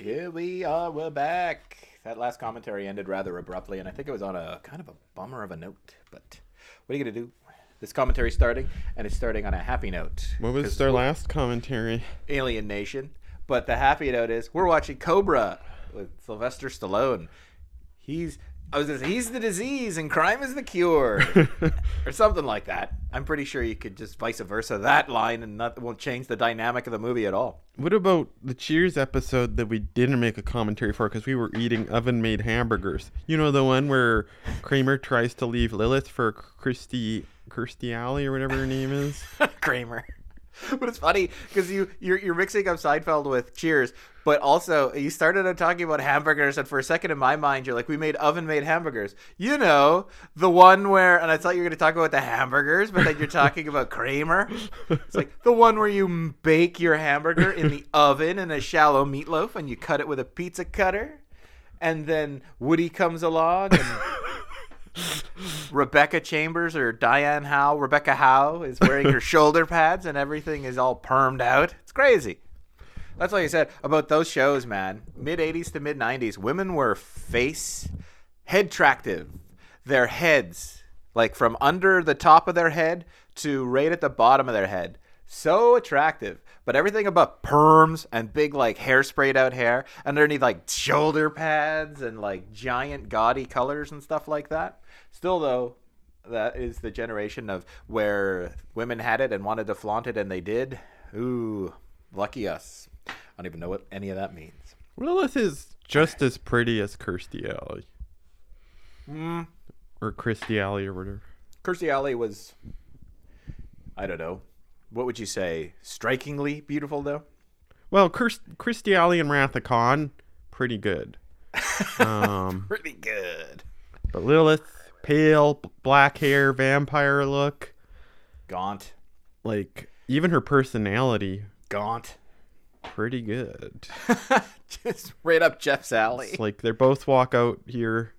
Here we are, we're back. That last commentary ended rather abruptly, and I think it was on a kind of a bummer of a note, but what are you going to do? This commentary starting, and it's starting on a happy note. What was their last commentary? Alien Nation. But the happy note is we're watching Cobra with Sylvester Stallone. He's the disease and crime is the cure, or something like that. I'm pretty sure you could just vice versa that line, and it won't change the dynamic of the movie at all. What about the Cheers episode that we didn't make a commentary for because we were eating oven-made hamburgers? You know, the one where Kramer tries to leave Lilith for Kirstie Alley or whatever her name is. Kramer. But it's funny because you're mixing up Seinfeld with Cheers, but also you started on talking about hamburgers, and for a second in my mind you're like, we made oven-made hamburgers. You know, the one where, and I thought you were going to talk about the hamburgers, but then you're talking about Kramer. It's like the one where you bake your hamburger in the oven in a shallow meatloaf and you cut it with a pizza cutter, and then Woody comes along and... Rebecca Chambers or Diane Howe, Rebecca Howe is wearing her shoulder pads and everything is all permed out. It's crazy. That's all you said about those shows, man. Mid-80s to mid-90s, women were head-tractive. Their heads, like from under the top of their head to right at the bottom of their head. So attractive. But everything about perms and big, like, hair sprayed out hair underneath, like, shoulder pads and, like, giant gaudy colors and stuff like that. Still, though, that is the generation of where women had it and wanted to flaunt it, and they did. Ooh, lucky us. I don't even know what any of that means. Lilith is just as pretty as Kirstie Alley. Or Kirstie Alley or whatever. Kirstie Alley was, I don't know, what would you say, strikingly beautiful, though? Well, Kirstie Alley and Wrath of Khan, pretty good. Pretty good. But Lilith... pale, black hair, vampire look. Gaunt. Like, even her personality. Gaunt. Pretty good. Just right up Jeff's alley. It's like, they both walk out here.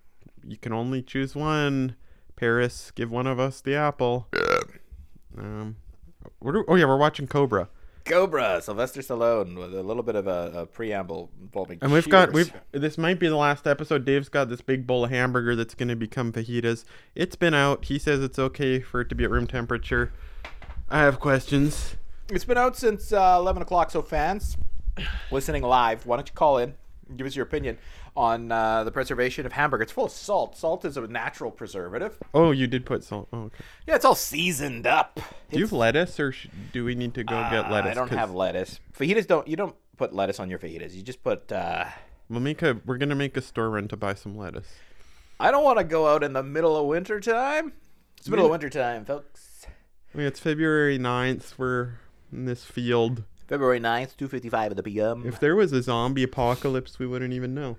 You can only choose one. Paris, give one of us the apple. We're watching Cobra. Cobra, Sylvester Stallone, with a little bit of a preamble involving. And we've got this might be the last episode. Dave's got this big bowl of hamburger that's going to become fajitas. It's been out. He says it's okay for it to be at room temperature. I have questions. It's been out since 11 o'clock. So fans listening live, why don't you call in and give us your opinion on the preservation of hamburger. It's full of salt. Salt is a natural preservative. Oh, you did put salt. Oh, okay. Yeah, it's all seasoned up. Do you have lettuce, or do we need to go get lettuce? I don't have lettuce. Fajitas don't. You don't put lettuce on your fajitas. You just put. We're gonna make a store run to buy some lettuce. I don't want to go out in the middle of winter time. It's middle of winter time, folks. I mean, it's February 9th. We're in this field. February 9th, 2:55 at the p.m. If there was a zombie apocalypse, we wouldn't even know.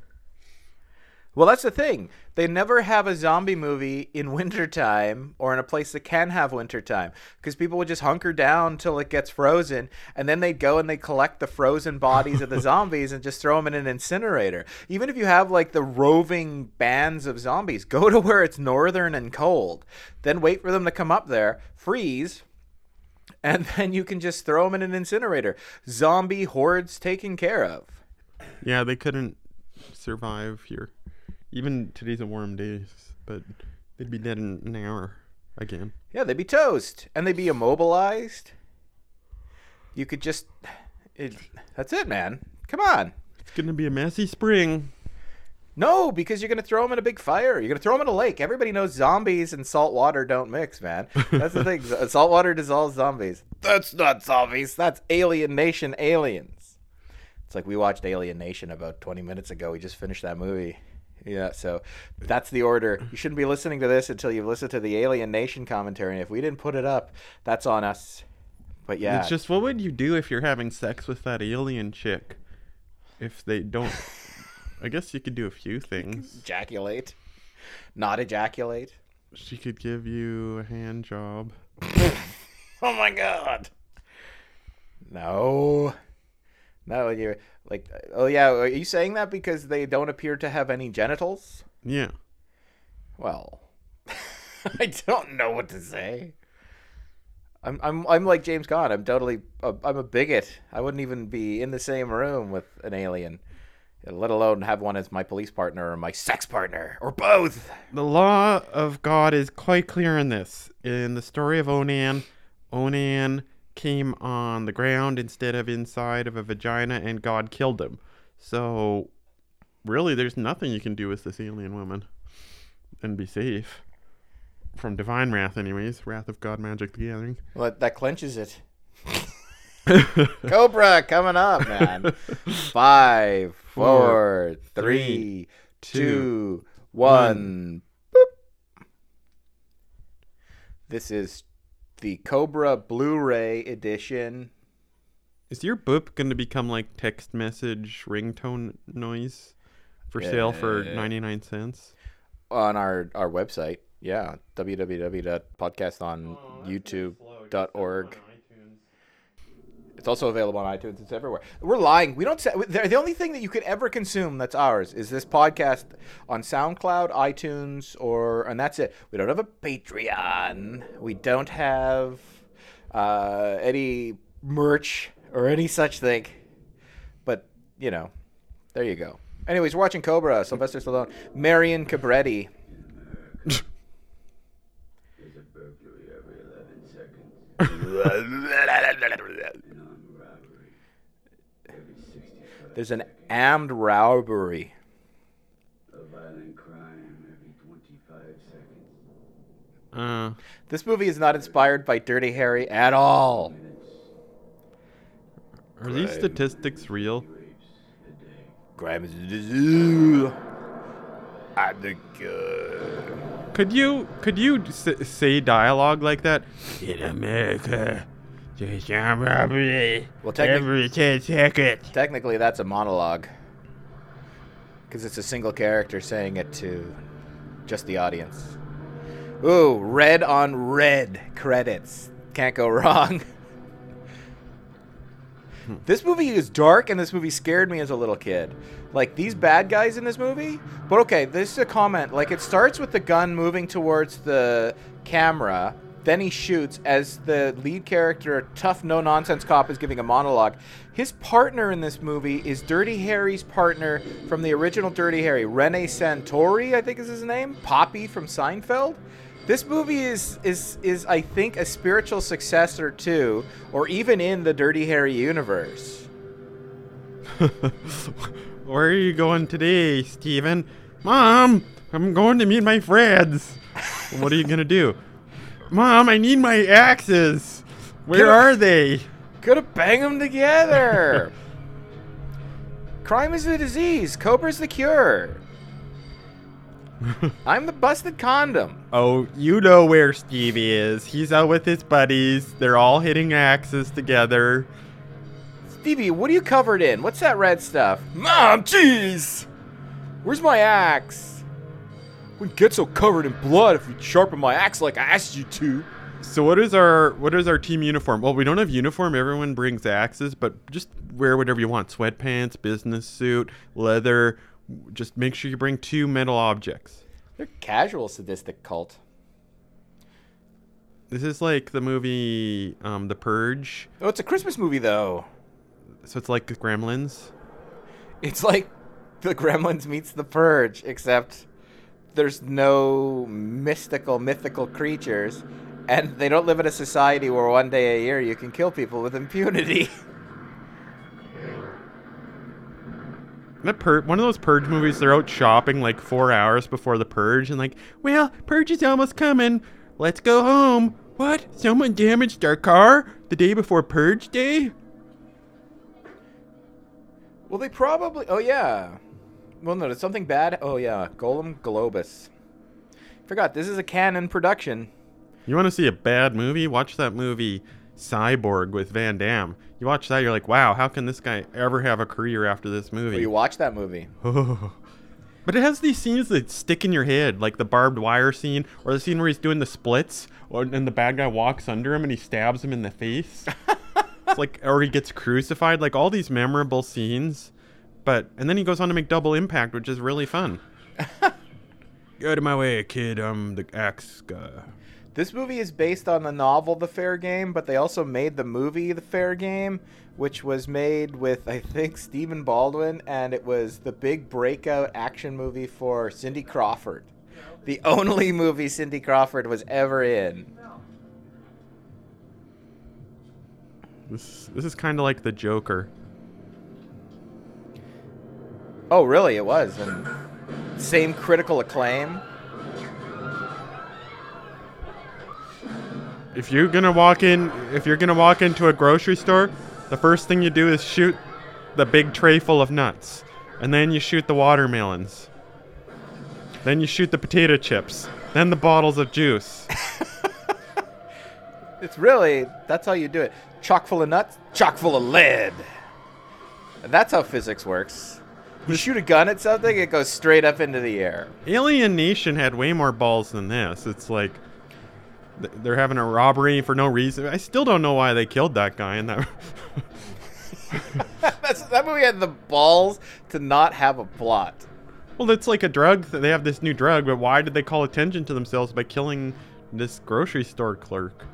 Well, that's the thing. They never have a zombie movie in wintertime or in a place that can have wintertime, because people would just hunker down till it gets frozen, and then they'd go and they collect the frozen bodies of the zombies and just throw them in an incinerator. Even if you have like the roving bands of zombies, go to where it's northern and cold, then wait for them to come up there, freeze, and then you can just throw them in an incinerator. Zombie hordes taken care of. Yeah, they couldn't survive here. Even today's a warm day, but they'd be dead in an hour again. Yeah, they'd be toast, and they'd be immobilized. You could just... that's it, man. Come on. It's going to be a messy spring. No, because you're going to throw them in a big fire. You're going to throw them in a lake. Everybody knows zombies and salt water don't mix, man. That's the thing. Salt water dissolves zombies. That's not zombies. That's Alien Nation aliens. It's like we watched Alien Nation about 20 minutes ago. We just finished that movie. Yeah, so that's the order. You shouldn't be listening to this until you've listened to the Alien Nation commentary. And if we didn't put it up, that's on us. But yeah. It's just, what would you do if you're having sex with that alien chick? If they don't... I guess you could do a few things. Ejaculate. Not ejaculate. She could give you a hand job. Oh my God. No. No, you're... like, oh yeah, are you saying that because they don't appear to have any genitals? Yeah. Well, I don't know what to say. I'm like James Caan. I'm totally, I'm a bigot. I wouldn't even be in the same room with an alien. let alone have one as my police partner or my sex partner or both. The law of God is quite clear in this. In the story of Onan, Onan came on the ground instead of inside of a vagina, and God killed him. So really, there's nothing you can do with this alien woman and be safe from divine wrath, anyways. Wrath of God, Magic the Gathering. Well, that clenches it. Cobra coming up, man. 5, 4, 3, 2, 1. Boop. This is the Cobra Blu-ray edition. Is your boop going to become like text message ringtone noise for sale for 99 cents? On our website. Yeah. www.podcastonyoutube.org. It's also available on iTunes. It's everywhere. We're lying. We don't. The only thing that you could ever consume that's ours is this podcast on SoundCloud, iTunes, and that's it. We don't have a Patreon. We don't have any merch or any such thing. But you know, there you go. Anyways, we're watching Cobra. Sylvester Stallone, Marion Cobretti. There's an armed robbery. A violent crime every 25 seconds. This movie is not inspired by Dirty Harry at all. Are these statistics real? Crime is a disease. I'm the good. Could you say dialogue like that? In America. There's armed robbery every 10 seconds. Technically, that's a monologue. Because it's a single character saying it to just the audience. Ooh, red on red credits. Can't go wrong. This movie is dark, and this movie scared me as a little kid. Like, these bad guys in this movie? But okay, this is a comment. Like, it starts with the gun moving towards the camera. Then he shoots as the lead character, tough, no-nonsense cop, is giving a monologue. His partner in this movie is Dirty Harry's partner from the original Dirty Harry. Reni Santoni, I think is his name. Poppy from Seinfeld. This movie is I think, a spiritual successor to, or even in the Dirty Harry universe. Where are you going today, Steven? Mom, I'm going to meet my friends. What are you going to do? Mom, I need my axes. Where are they? Gotta bang them together. Crime is the disease. Cobra's the cure. I'm the busted condom. Oh, you know where Stevie is. He's out with his buddies. They're all hitting axes together. Stevie, what are you covered in? What's that red stuff? Mom, jeez. Where's my axe? Wouldn't get so covered in blood if you sharpen my axe like I asked you to. So what is our team uniform? Well, we don't have uniform. Everyone brings axes, but just wear whatever you want. Sweatpants, business suit, leather. Just make sure you bring two metal objects. They're casual sadistic cult. This is like the movie The Purge. Oh, it's a Christmas movie, though. So it's like Gremlins? It's like the Gremlins meets The Purge, except there's no mystical, mythical creatures, and they don't live in a society where one day a year you can kill people with impunity. One of those Purge movies, they're out shopping like 4 hours before the Purge, and like, well, Purge is almost coming. Let's go home. What? Someone damaged our car the day before Purge Day? Well, they probably... Oh, yeah. Well, no, it's something bad. Oh, yeah. Golem Globus. Forgot. This is a Canon production. You want to see a bad movie? Watch that movie Cyborg with Van Damme. You watch that, you're like, wow, how can this guy ever have a career after this movie? Well, you watch that movie. Oh. But it has these scenes that stick in your head, like the barbed wire scene, or the scene where he's doing the splits, and the bad guy walks under him and he stabs him in the face. It's like, or he gets crucified. Like, all these memorable scenes. And then he goes on to make Double Impact, which is really fun. Get out of my way, kid. I'm the axe guy. This movie is based on the novel The Fair Game, but they also made the movie The Fair Game, which was made with, I think, Stephen Baldwin, and it was the big breakout action movie for Cindy Crawford. The only movie Cindy Crawford was ever in. This is kind of like The Joker. Oh, really? It was. And same critical acclaim. If you're gonna walk into a grocery store, the first thing you do is shoot the big tray full of nuts, and then you shoot the watermelons, then you shoot the potato chips, then the bottles of juice. It's really, that's how you do it. Chock full of nuts, chock full of lead. That's how physics works. You shoot a gun at something, it goes straight up into the air. Alien Nation had way more balls than this. It's like, they're having a robbery for no reason. I still don't know why they killed that guy in that. That movie had the balls to not have a plot. Well, it's like a drug. They have this new drug, but why did they call attention to themselves by killing this grocery store clerk?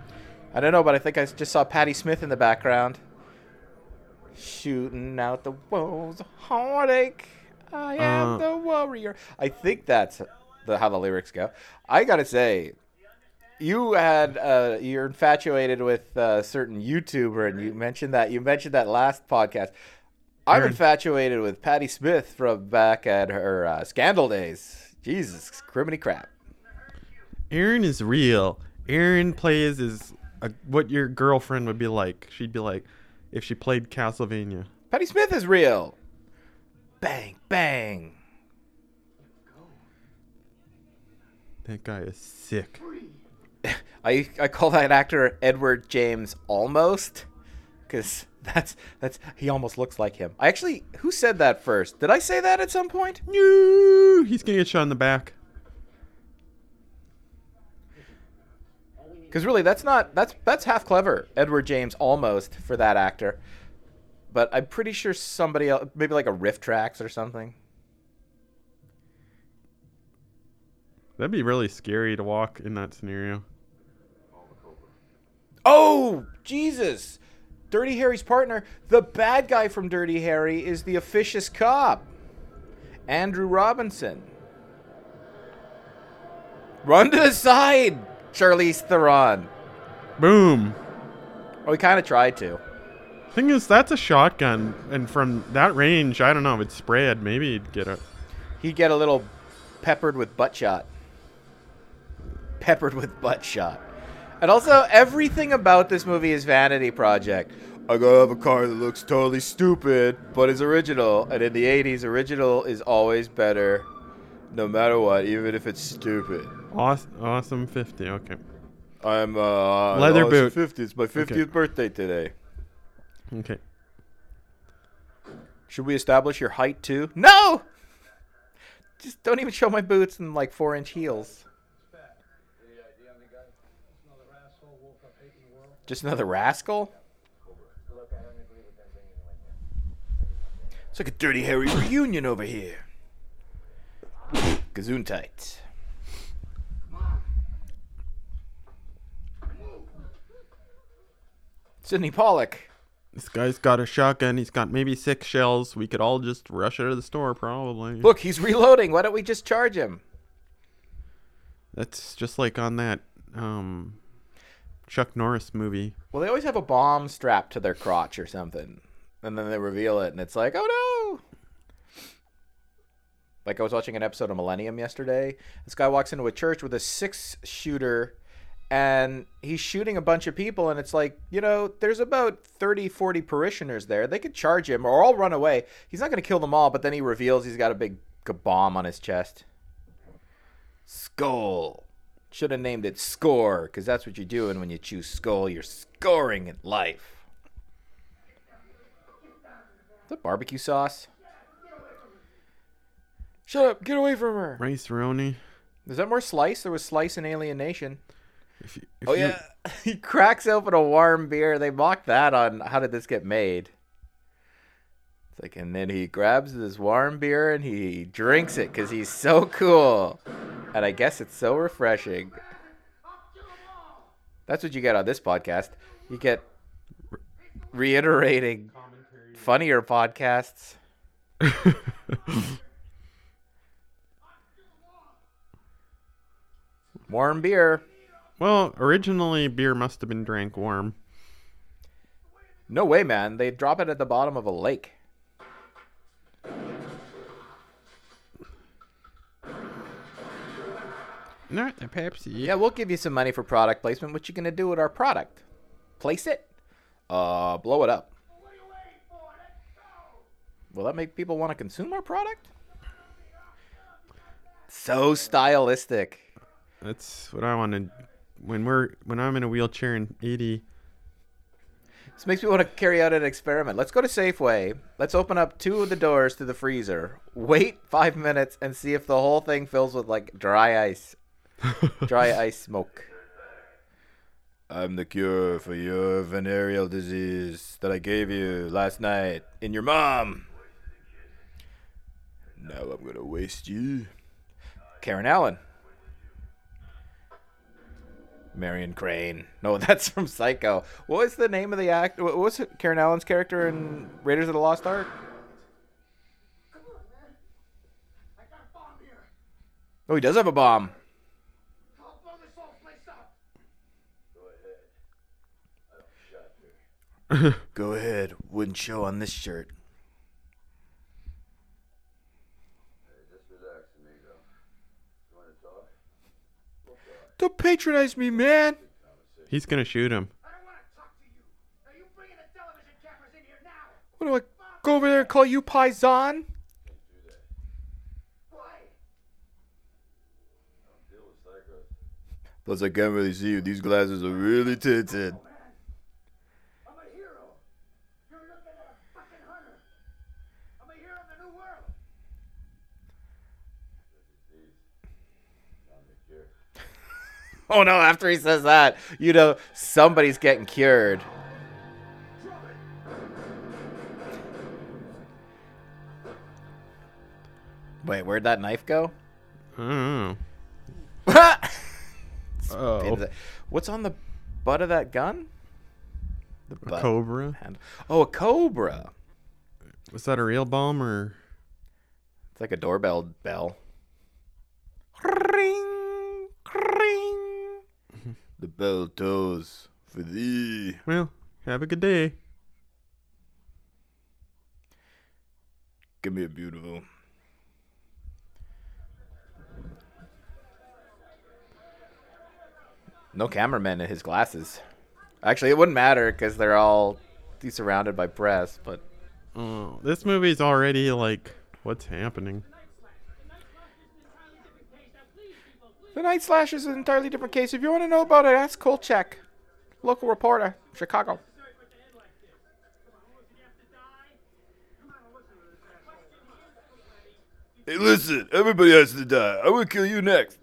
I don't know, but I think I just saw Patty Smyth in the background. Shooting out the woes, heartache. I am the warrior. I think that's how the lyrics go. I gotta say, you're infatuated with a certain YouTuber, and you mentioned that last podcast. I'm infatuated with Patty Smyth from back at her Scandal days. Jesus, criminy crap. Aaron is real. Aaron plays is what your girlfriend would be like. She'd be like if she played Castlevania. Patty Smyth is real. Bang, bang. That guy is sick. I call that actor Edward James Olmos, because that's he almost looks like him. I actually, who said that first? Did I say that at some point? No, he's gonna get shot in the back. Because really, that's half clever. Edward James Olmos for that actor, but I'm pretty sure somebody else, maybe like a riff tracks or something. That'd be really scary to walk in that scenario. Oh, Jesus. Dirty Harry's partner, the bad guy from Dirty Harry, is the officious cop, Andrew Robinson. Run to the side, Charlize Theron. Boom. Oh, he kind of tried to. Thing is, that's a shotgun, and from that range, I don't know, if it's spread, maybe he'd get it. He'd get a little peppered with butt shot. Peppered with butt shot. And also, everything about this movie is Vanity Project. I gotta have a car that looks totally stupid, but it's original. And in the 80s, original is always better, no matter what, even if it's stupid. Awesome 50, okay. I'm leather boot. 50. It's my 50th birthday today. Okay. Should we establish your height, too? No! Just don't even show my boots and, like, 4-inch heels. Just another rascal? It's like a Dirty Harry reunion over here. Gesundheit. Sidney Pollack. This guy's got a shotgun. He's got maybe 6 shells. We could all just rush out of the store, probably. Look, he's reloading. Why don't we just charge him? That's just like on that... Chuck Norris movie. Well, they always have a bomb strapped to their crotch or something, and then they reveal it, and it's like, oh no! Like I was watching an episode of Millennium yesterday. This guy walks into a church with a 6-shooter, and he's shooting a bunch of people, and it's like, you know, there's about 30, 40 parishioners there. They could charge him, or all run away. He's not going to kill them all, but then he reveals he's got a big bomb on his chest. Skull. Should have named it Score, because that's what you're doing when you choose Skull. You're scoring at life. Is that barbecue sauce? Shut up. Get away from her. Rice Roni. Is that more Slice? There was Slice in Alien Nation. Yeah. He cracks open a warm beer. They mocked that on How Did This Get Made. It's like, and then he grabs this warm beer and he drinks it because he's so cool. And I guess it's so refreshing. That's what you get on this podcast. You get reiterating funnier podcasts. Warm beer. Well, originally beer must have been drank warm. No way, man. They drop it at the bottom of a lake. Not the Pepsi. Yeah, we'll give you some money for product placement. What you gonna do with our product? Place it? Blow it up. Will that make people want to consume our product? So stylistic. That's what I want to. When I'm in a wheelchair in 80. This makes me want to carry out an experiment. Let's go to Safeway. Let's open up two of the doors to the freezer. Wait 5 minutes and see if the whole thing fills with, like, dry ice. Dry ice smoke. I'm the cure for your venereal disease that I gave you last night in your mom. Now I'm going to waste you. Karen Allen. Marion Crane. No, that's from Psycho. What was the name of the act? What was Karen Allen's character in Raiders of the Lost Ark? Come on, man. I got a bomb here. Oh, he does have a bomb. I'll blow this whole place up. Go ahead. Go ahead. Wouldn't show on this shirt. Don't patronize me, man. He's going to shoot him. I don't want to talk to you. Are you bringing the television cameras in here now? What do I go over there and call you Paisan? Why? Plus, I can't really see you. These glasses are really tinted. I'm a hero. You're looking at a fucking hunter. I'm a hero of the new world. Oh, no, after he says that, you know somebody's getting cured. Wait, where'd that knife go? I don't know. Oh. What's on the butt of that gun? A cobra. Oh, a cobra. Was that a real bomb or? It's like a doorbell bell. Ring. The bell tolls for thee. Well, have a good day. Give me a beautiful. No cameraman in his glasses. Actually, it wouldn't matter because they're all surrounded by press. But oh, this movie's already like, what's happening? The Night Slash is an entirely different case. If you want to know about it, ask Kolchak, local reporter, Chicago. Hey, listen, everybody has to die. I will kill you next.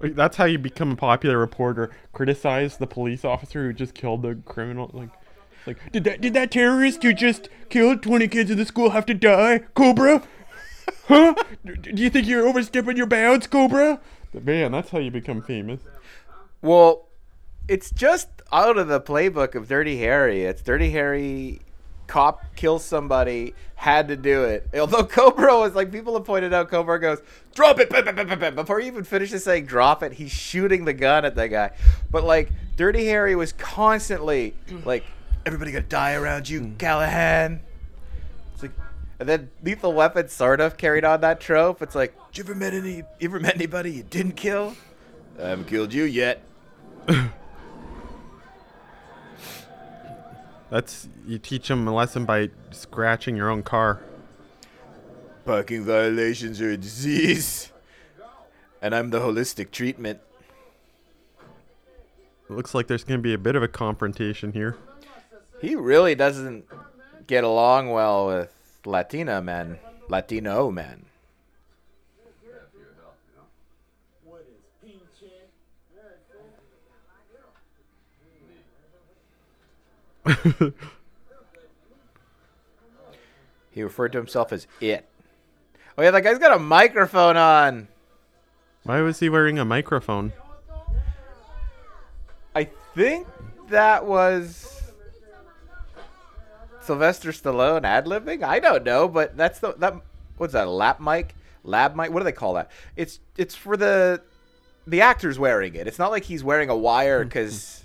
That's how you become a popular reporter. Criticize the police officer who just killed the criminal, like, did that terrorist who just killed 20 kids in the school have to die, Cobra? Huh? Do you think you're overstepping your bounds, Cobra? Man, that's how you become famous. Well, it's just out of the playbook of Dirty Harry. It's Dirty Harry, cop kills somebody, had to do it. Although Cobra was like, people have pointed out, Cobra goes, drop it! Before he even finishes saying drop it, he's shooting the gun at that guy. But like, Dirty Harry was constantly like, everybody gonna die around you, Callahan. It's like, and then Lethal Weapon sort of carried on that trope. It's like, you ever met anybody you didn't kill? I haven't killed you yet. You teach them a lesson by scratching your own car. Parking violations are a disease, and I'm the holistic treatment. It looks like there's gonna be a bit of a confrontation here. He really doesn't get along well with Latino men. He referred to himself as it. Oh yeah, that guy's got a microphone on. Why was he wearing a microphone? I think that was Sylvester Stallone ad-libbing. I don't know, but that's the that. What's that? A lap mic? Lab mic? What do they call that? It's for the actors wearing it. It's not like he's wearing a wire because.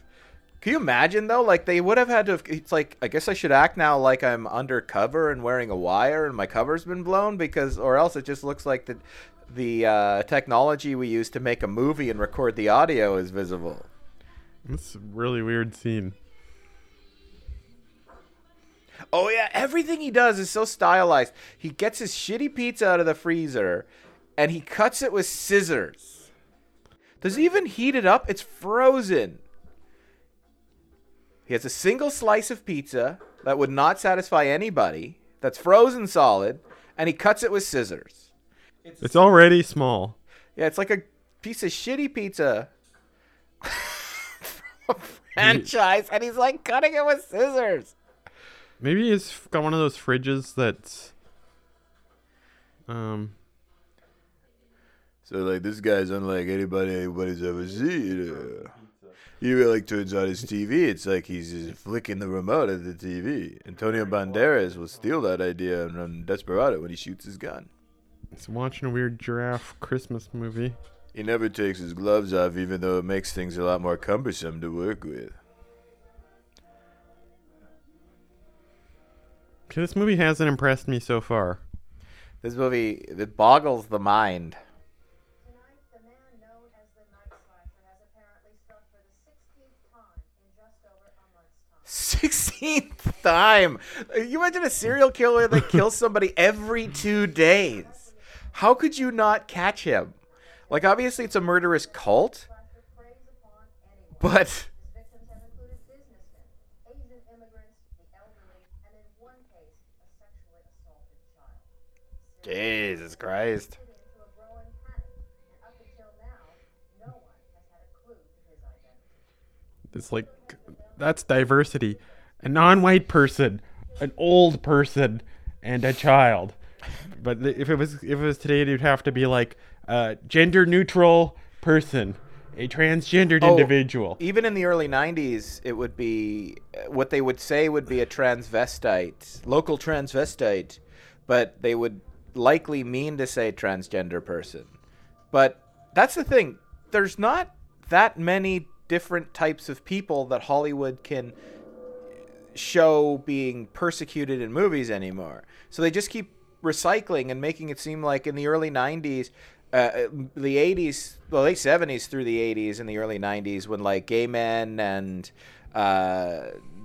Can you imagine though? Like they would have had to. It's like I guess I should act now like I'm undercover and wearing a wire and my cover's been blown because, or else it just looks like the technology we use to make a movie and record the audio is visible. It's a really weird scene. Oh yeah, everything he does is so stylized. He gets his shitty pizza out of the freezer and he cuts it with scissors. Does he even heat it up? It's frozen. He has a single slice of pizza that would not satisfy anybody, that's frozen solid, and he cuts it with scissors. It's already small. Yeah, it's like a piece of shitty pizza from a franchise, and he's like cutting it with scissors. Maybe he's got one of those fridges that's... So, like, this guy's unlike anybody's ever seen. He like turns on his TV. It's like he's just flicking the remote at the TV. Antonio Banderas will steal that idea and run Desperado when he shoots his gun. He's watching a weird giraffe Christmas movie. He never takes his gloves off, even though it makes things a lot more cumbersome to work with. This movie hasn't impressed me so far. This movie, it boggles the mind. Tonight, the man known as the Night Slicer has apparently struck for the 16th time in just over a month's time. 16th time! You imagine a serial killer that kills somebody every 2 days. How could you not catch him? Like, obviously it's a murderous cult, but... Jesus Christ. It's like, that's diversity. A non-white person, an old person, and a child. But if it was today, it would have to be like a gender-neutral person, a transgendered individual. Even in the early 90s, it would be, what they would say would be a transvestite, local transvestite, but they would... likely mean to say transgender person. But that's the thing. There's not that many different types of people that Hollywood can show being persecuted in movies anymore. So they just keep recycling and making it seem like in the early 90s, the 80s, well, late 70s through the 80s and the early 90s when like gay men and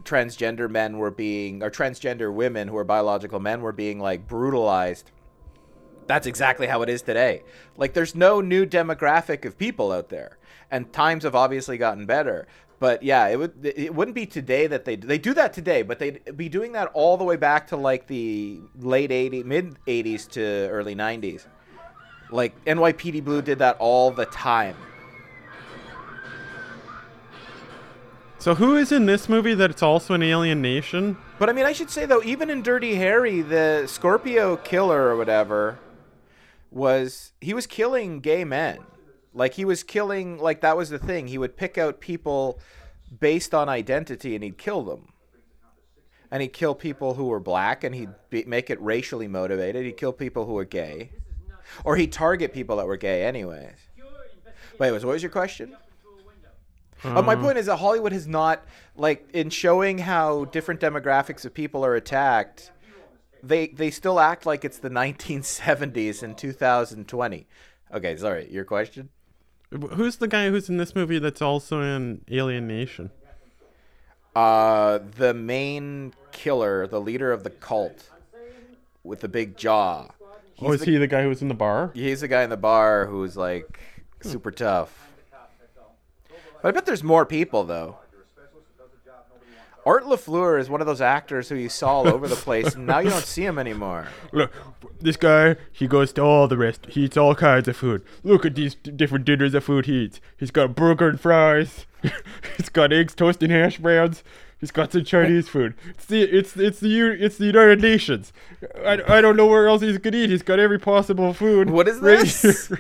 transgender men were being, or transgender women who are biological men were being like brutalized. That's exactly how it is today. Like, there's no new demographic of people out there. And times have obviously gotten better. But, yeah, it wouldn't be today that they do that today, but they'd be doing that all the way back to, like, the late 80s, mid-80s to early 90s. Like, NYPD Blue did that all the time. So who is in this movie that it's also an alien nation? But, I mean, I should say, though, even in Dirty Harry, the Scorpio killer or whatever... he was killing gay men. Like, he was killing, like, that was the thing. He would pick out people based on identity and he'd kill them. And he'd kill people who were black and he'd make it racially motivated. He'd kill people who were gay. Or he'd target people that were gay anyways. Wait, what was your question? My point is that Hollywood has not, like, in showing how different demographics of people are attacked... They still act like it's the 1970s in 2020. Okay, sorry, your question? Who's the guy who's in this movie that's also in Alien Nation? The main killer, the leader of the cult with the big jaw. Is he the guy who was in the bar? He's the guy in the bar who's, like, super tough. But I bet there's more people, though. Art LaFleur is one of those actors who you saw all over the place, and now you don't see him anymore. Look, this guy, he goes to all the rest. He eats all kinds of food. Look at these different dinners of food he eats. He's got burger and fries. He's got eggs, toast, and hash browns. He's got some Chinese food. It's the United Nations. I don't know where else he's gonna eat. He's got every possible food. What is this?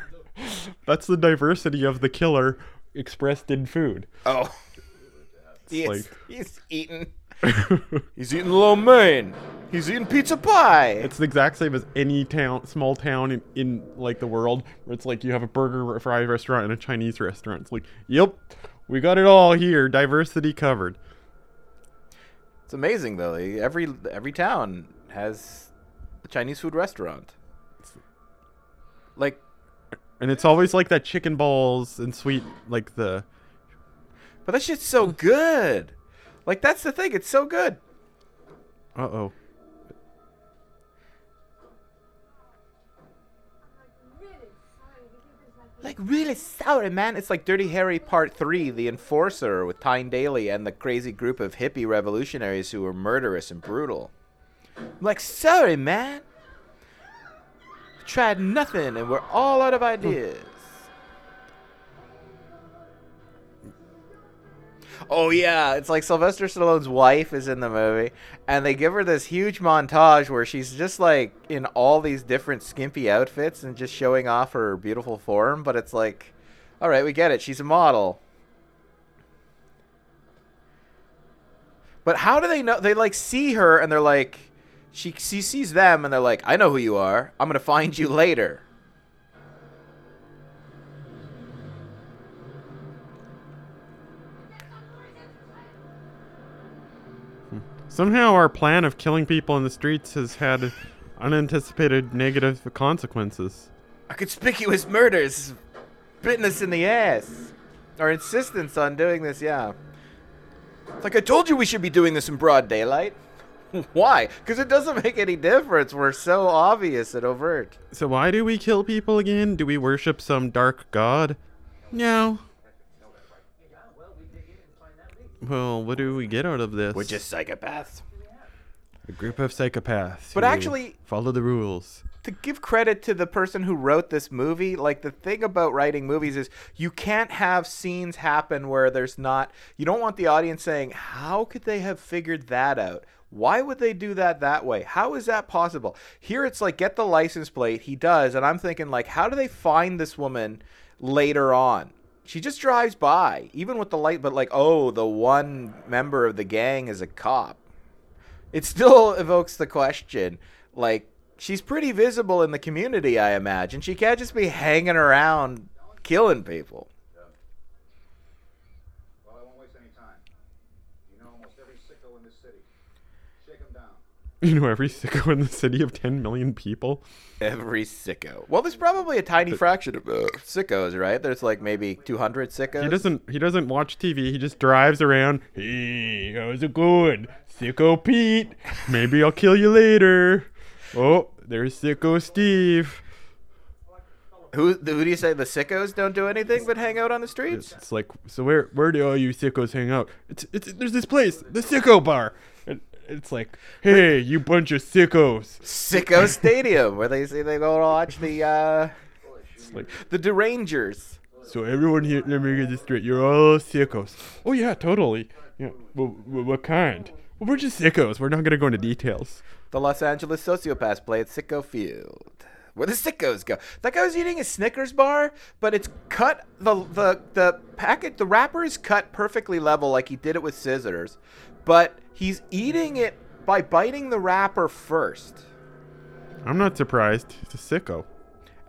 That's the diversity of the killer expressed in food. Oh. He's eating. He's eating lo mein. He's eating pizza pie. It's the exact same as any town, small town in the world, where it's like you have a burger, a fry restaurant, and a Chinese restaurant. It's like, yep, we got it all here. Diversity covered. It's amazing though. Every town has a Chinese food restaurant. Like, and it's always like that chicken balls and sweet like the. But that shit's so good. Like, that's the thing. It's so good. Uh-oh. Like, really sour, man. It's like Dirty Harry Part 3, The Enforcer, with Tyne Daly and the crazy group of hippie revolutionaries who were murderous and brutal. I'm like, sorry, man. I tried nothing, and we're all out of ideas. Oh, yeah. It's like Sylvester Stallone's wife is in the movie, and they give her this huge montage where she's just, like, in all these different skimpy outfits and just showing off her beautiful form. But it's like, all right, we get it. She's a model. But how do they know? They, like, see her, and they're like, she sees them, and they're like, I know who you are. I'm going to find you later. Somehow our plan of killing people in the streets has had unanticipated negative consequences. Our conspicuous murders bitten us in the ass. Our insistence on doing this, yeah. It's like, I told you we should be doing this in broad daylight. Why? Because it doesn't make any difference. We're so obvious and overt. So why do we kill people again? Do we worship some dark god? No. Well, what do we get out of this? We're just psychopaths. A group of psychopaths. But actually, follow the rules. To give credit to the person who wrote this movie, like, the thing about writing movies is you can't have scenes happen where there's not. You don't want the audience saying, how could they have figured that out? Why would they do that way? How is that possible? Here it's like, get the license plate. He does. And I'm thinking, like, how do they find this woman later on? She just drives by, even with the light, but like, oh, the one member of the gang is a cop. It still evokes the question, like, she's pretty visible in the community, I imagine. She can't just be hanging around killing people. Yeah. Well, I won't waste any time. You know almost every sicko in this city. Shake them down. You know every sicko in the city of 10 million people? Every sicko. Well, there's probably a tiny fraction of sickos, right? There's like maybe 200 sickos. He doesn't watch TV. He just drives around. Hey, how's it going? Sicko Pete. Maybe I'll kill you later. Oh, there's Sicko Steve. Who do you say the sickos don't do anything but hang out on the streets? It's like, so where do all you sickos hang out? There's this place, the Sicko Bar. It's like, hey, you bunch of sickos. Sicko Stadium, where they say they go to watch the Derangers. So everyone here, let me get this straight. You're all sickos. Oh, yeah, totally. Yeah. Well, what kind? Well, we're just sickos. We're not going to go into details. The Los Angeles sociopaths play at Sicko Field, where the sickos go. That guy was eating a Snickers bar, but it's cut, the packet, the wrapper is cut perfectly level like he did it with scissors. But he's eating it by biting the wrapper first. I'm not surprised. He's a sicko.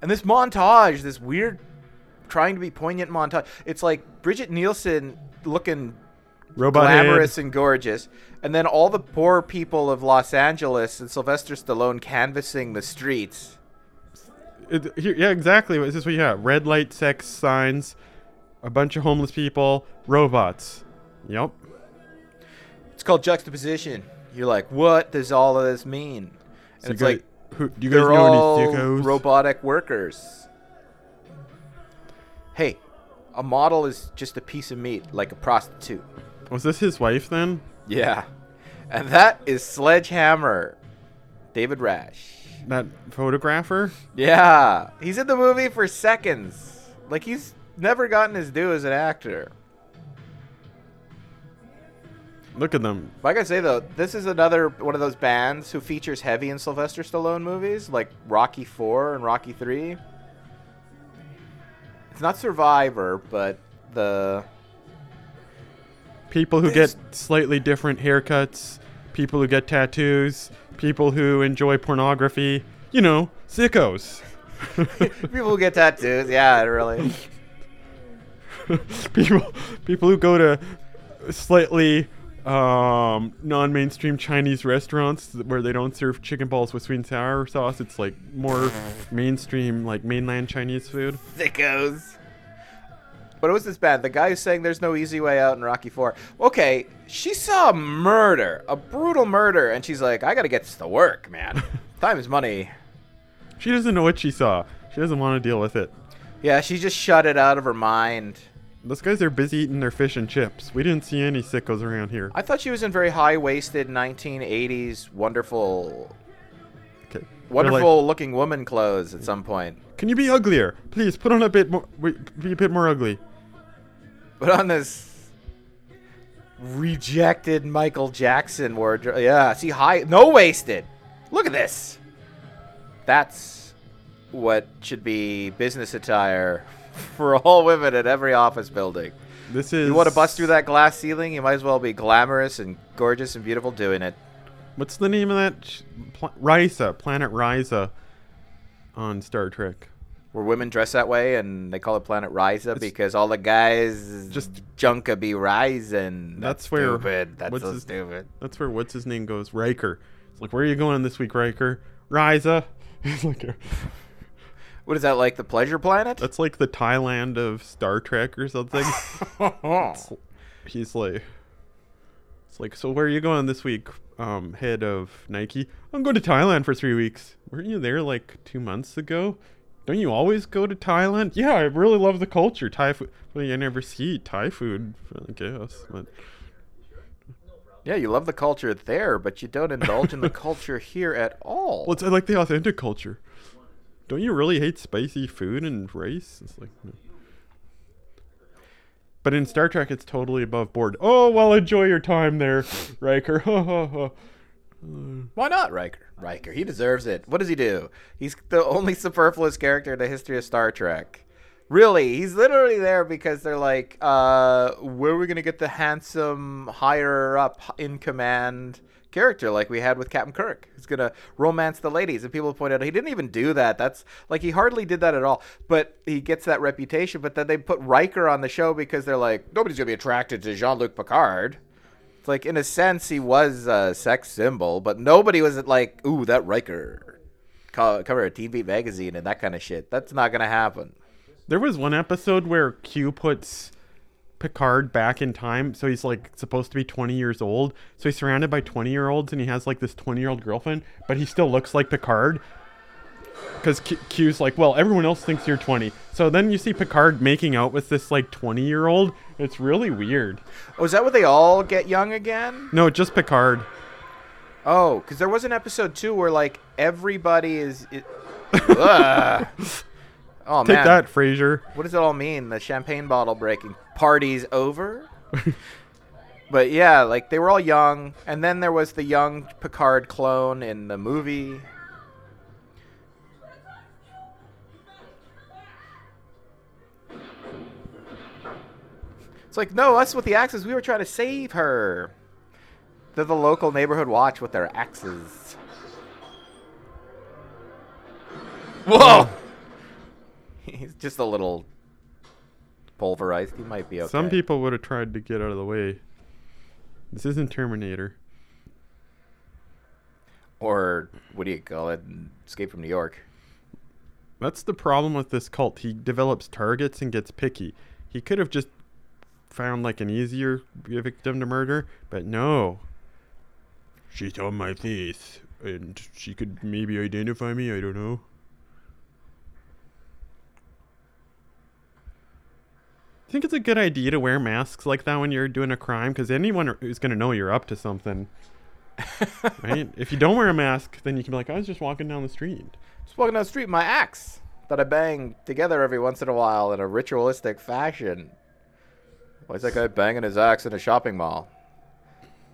And this montage, this weird, trying to be poignant montage. It's like Brigitte Nielsen looking robot glamorous head and gorgeous. And then all the poor people of Los Angeles and Sylvester Stallone canvassing the streets. Yeah, exactly. This is what you have. Red light, sex signs, a bunch of homeless people, robots. Yep. It's called juxtaposition. You're like, what does all of this mean? And so it's like, do you guys know any sickos? Robotic workers. Hey, a model is just a piece of meat, like a prostitute. Was this his wife then? Yeah. And that is Sledgehammer, David Rash. That photographer? Yeah. He's in the movie for seconds. Like, he's never gotten his due as an actor. Look at them. Like I say, though, this is another one of those bands who features heavy in Sylvester Stallone movies, like Rocky 4 and Rocky 3. It's not Survivor, but the... People who get slightly different haircuts, people who get tattoos, people who enjoy pornography, you know, sickos. People who get tattoos, yeah, really. People who go to slightly non-mainstream Chinese restaurants where they don't serve chicken balls with sweet and sour sauce. It's like more mainstream, like mainland Chinese food. Sickos. But it was this bad. The guy who's saying there's no easy way out in Rocky IV. Okay, she saw a murder, a brutal murder, and she's like, I gotta get to work, man. Time is money. She doesn't know what she saw. She doesn't want to deal with it. Yeah, she just shut it out of her mind. Those guys are busy eating their fish and chips. We didn't see any sickos around here. I thought she was in very high-waisted 1980s wonderful-looking woman clothes at some point. Can you be uglier? Please, put on a bit more... Be a bit more ugly. Put on this rejected Michael Jackson wardrobe. Yeah, see, high... No-waisted. Look at this. That's what should be business attire for all women at every office building. This is... You want to bust through that glass ceiling? You might as well be glamorous and gorgeous and beautiful doing it. What's the name of that? Risa. Planet Risa. On Star Trek, where women dress that way, and they call it Planet Risa because all the guys just junka be rising. That's where stupid. That's so stupid. That's where what's his name goes. Riker. It's like, where are you going this week, Riker? Risa. He's like, what is that, like the pleasure planet? That's like the Thailand of Star Trek or something. He's like, it's like, so where are you going this week? Head of Nike. I'm going to Thailand for 3 weeks. Weren't you there like 2 months ago? Don't you always go to Thailand? Yeah, I really love the culture. Thai food. Well, I never see Thai food, I guess. But... Yeah, you love the culture there, but you don't indulge in the culture here at all. Well, it's like the authentic culture. Don't you really hate spicy food and rice? It's like... No. But in Star Trek, it's totally above board. Oh, well, enjoy your time there, Riker. Why not, Riker? Riker, he deserves it. What does he do? He's the only superfluous character in the history of Star Trek. Really, he's literally there because they're like, where are we going to get the handsome, higher up, in-command character like we had with Captain Kirk? Who's going to romance the ladies? And people point out, he didn't even do that. That's like, he hardly did that at all. But he gets that reputation. But then they put Riker on the show because they're like, nobody's going to be attracted to Jean-Luc Picard. It's like, in a sense, he was a sex symbol, but nobody was like, ooh, that Riker. Cover a TV magazine and that kind of shit. That's not going to happen. There was one episode where Q puts Picard back in time, so he's like supposed to be 20 years old, so he's surrounded by 20-year-olds and he has like this 20-year-old girlfriend, but he still looks like Picard because Q's like, well, everyone else thinks you're 20. So then you see Picard making out with this like 20-year-old. It's really weird. Oh, is that what they all get young again? No, just Picard. Oh, because there was an episode too where like everybody is Oh, take man. That, Frasier. What does it all mean? The champagne bottle breaking. Party's over? But yeah, like they were all young. And then there was the young Picard clone in the movie. It's like, no, us with the axes, we were trying to save her. They're the local neighborhood watch with their axes. Whoa! He's just a little pulverized. He might be okay. Some people would have tried to get out of the way. This isn't Terminator. Or, what do you call it? Escape from New York. That's the problem with this cult. He develops targets and gets picky. He could have just found like an easier victim to murder, but no. She's on my face, and she could maybe identify me, I don't know. I think it's a good idea to wear masks like that when you're doing a crime, because anyone is going to know you're up to something, right? If you don't wear a mask, then you can be like, I was just walking down the street. Just walking down the street, my axe that I bang together every once in a while in a ritualistic fashion. Why is that guy banging his axe in a shopping mall?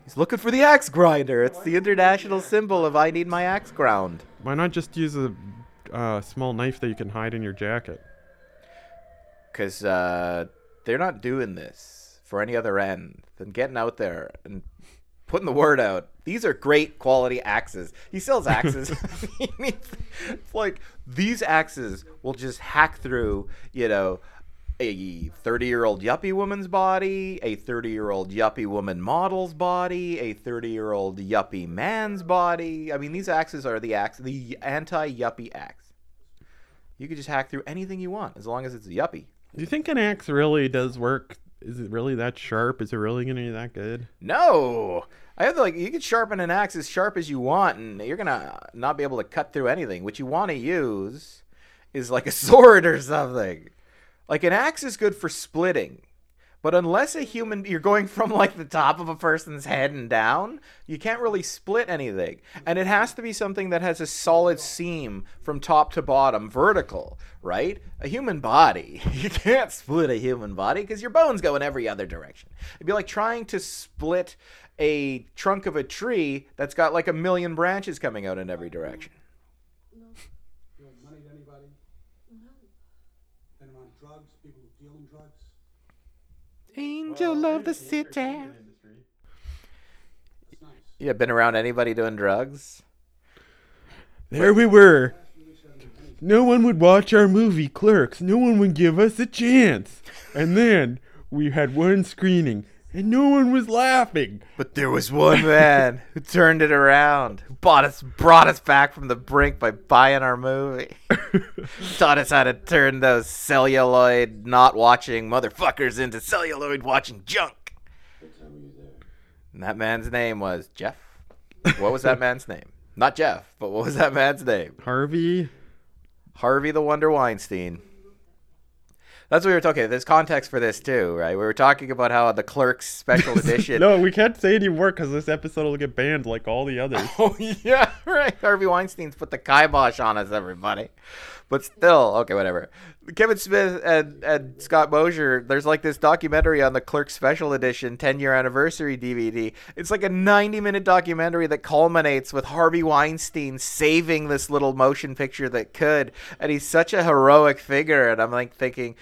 He's looking for the axe grinder. It's the international symbol of I need my axe ground. Why not just use a small knife that you can hide in your jacket? because they're not doing this for any other end than getting out there and putting the word out. These are great quality axes. He sells axes. It's like these axes will just hack through, you know, a 30-year-old yuppie woman's body, a 30-year-old yuppie woman model's body, a 30-year-old yuppie man's body. I mean, these axes are the axe, the anti-yuppie axe. You could just hack through anything you want as long as it's a yuppie. Do you think an axe really does work? Is it really that sharp? Is it really going to be that good? No. I have you can sharpen an axe as sharp as you want, and you're going to not be able to cut through anything. What you want to use is like a sword or something. Like, an axe is good for splitting, but unless you're going from, like, the top of a person's head and down, you can't really split anything. And it has to be something that has a solid seam from top to bottom, vertical, right? A human body. You can't split a human body because your bones go in every other direction. It'd be like trying to split a trunk of a tree that's got, like, 1,000,000 branches coming out in every direction. Angel of the city. You been around anybody doing drugs? There we were. No one would watch our movie, Clerks. No one would give us a chance. And then we had one screening, and no one was laughing. But there was one man who turned it around, who brought us back from the brink by buying our movie. Taught us how to turn those celluloid not-watching motherfuckers into celluloid-watching junk. And that man's name was Jeff. What was that man's name? Not Jeff, but what was that man's name? Harvey the Wonder Weinstein. That's what we were talking. There's context for this too, right? We were talking about how the Clerks special edition. No, we can't say any more because this episode will get banned like all the others. Oh, yeah, right. Harvey Weinstein's put the kibosh on us, everybody. But still, okay, whatever. Kevin Smith and Scott Mosier, there's like this documentary on the Clerks special edition 10-year anniversary DVD. It's like a 90-minute documentary that culminates with Harvey Weinstein saving this little motion picture that could. And he's such a heroic figure. And I'm like thinking,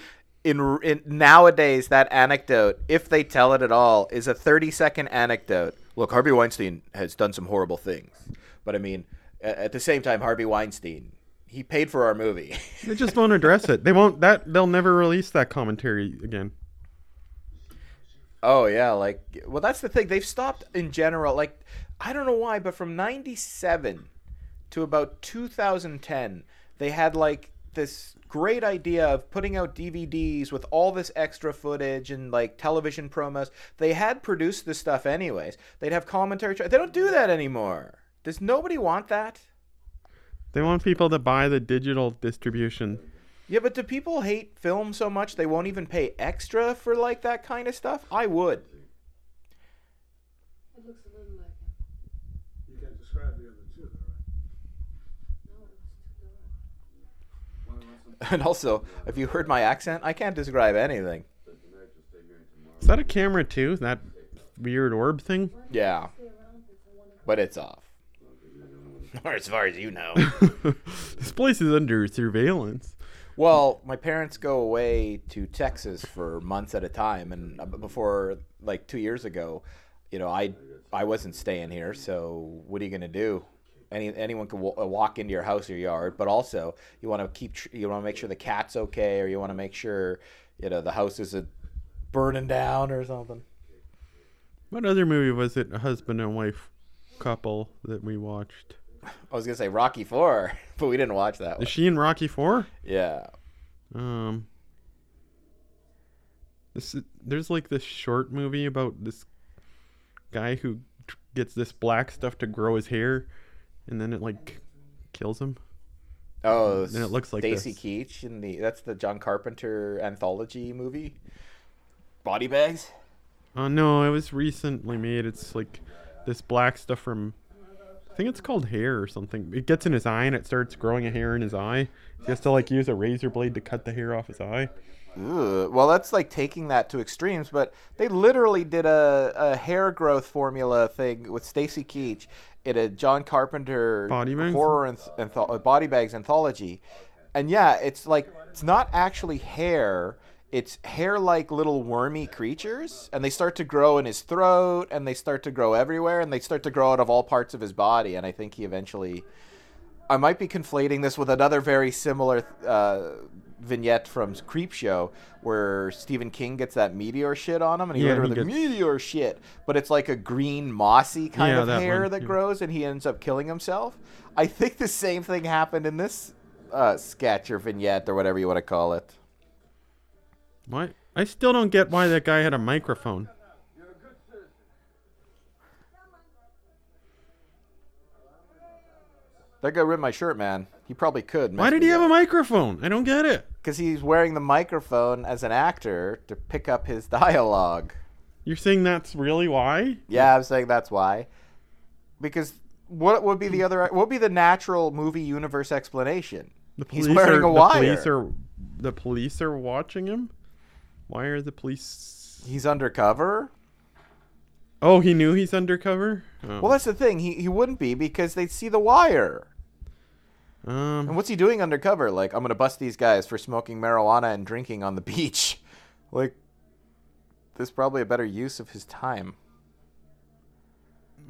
in nowadays, that anecdote, if they tell it at all, is a 30-second anecdote. Look, Harvey Weinstein has done some horrible things. But I mean, at the same time, Harvey Weinstein, he paid for our movie. They just won't address it. They'll never release that commentary again. Oh yeah, that's the thing. They've stopped in general, I don't know why, but from 97 to about 2010, they had this great idea of putting out DVDs with all this extra footage and television promos. They had produced this stuff anyways. They'd have commentary. They don't do that anymore. Does nobody want that? They want people to buy the digital distribution. Yeah, but do people hate film so much they won't even pay extra for that kind of stuff? I would. It looks a little like it. You can't describe the other two, though, right? No, it looks too. And also, have you heard my accent? I can't describe anything. Is that a camera too? That weird orb thing? Yeah. But it's off. Or as far as you know. This place is under surveillance. Well, my parents go away to Texas for months at a time. And before, 2 years ago, you know, I wasn't staying here. So what are you going to do? Anyone can walk into your house or yard. But also, you want to make sure the cat's okay. Or you want to make sure, you know, the house isn't burning down or something. What other movie was it? A husband and wife couple that we watched. I was going to say Rocky 4, but we didn't watch that one. Is she in Rocky 4? Yeah. There's this short movie about this guy who gets this black stuff to grow his hair, and then it kills him. Oh, and it looks like Stacy Keach in that's the John Carpenter anthology movie. Body Bags? No, it was recently made. It's this black stuff from, I think it's called hair or something. It gets in his eye and it starts growing a hair in his eye. He has to use a razor blade to cut the hair off his eye. Ooh, well, that's taking that to extremes, but they literally did a hair growth formula thing with Stacy Keach in a John Carpenter horror Body Bags anthology. And yeah, it's not actually hair. it's hair-like little wormy creatures, and they start to grow in his throat, and they start to grow everywhere, and they start to grow out of all parts of his body. And I think he eventually... I might be conflating this with another very similar vignette from Creepshow, where Stephen King gets that meteor shit on him, and he literally gets... meteor shit, but it's like a green mossy kind of hair that grows, and he ends up killing himself. I think the same thing happened in this sketch or vignette or whatever you want to call it. What? I still don't get why that guy had a microphone. That guy ripped my shirt, man. He probably could. Why did he have a microphone? I don't get it. Because he's wearing the microphone as an actor to pick up his dialogue. You're saying that's really why? Yeah, I'm saying that's why. Because what would be the other? What would be the natural movie universe explanation? He's wearing a wire. The police are watching him? Why are the police... He's undercover? Oh, he knew he's undercover? Oh. Well, that's the thing. He wouldn't be because they'd see the wire. And what's he doing undercover? Like, I'm going to bust these guys for smoking marijuana and drinking on the beach. Like, there's probably a better use of his time.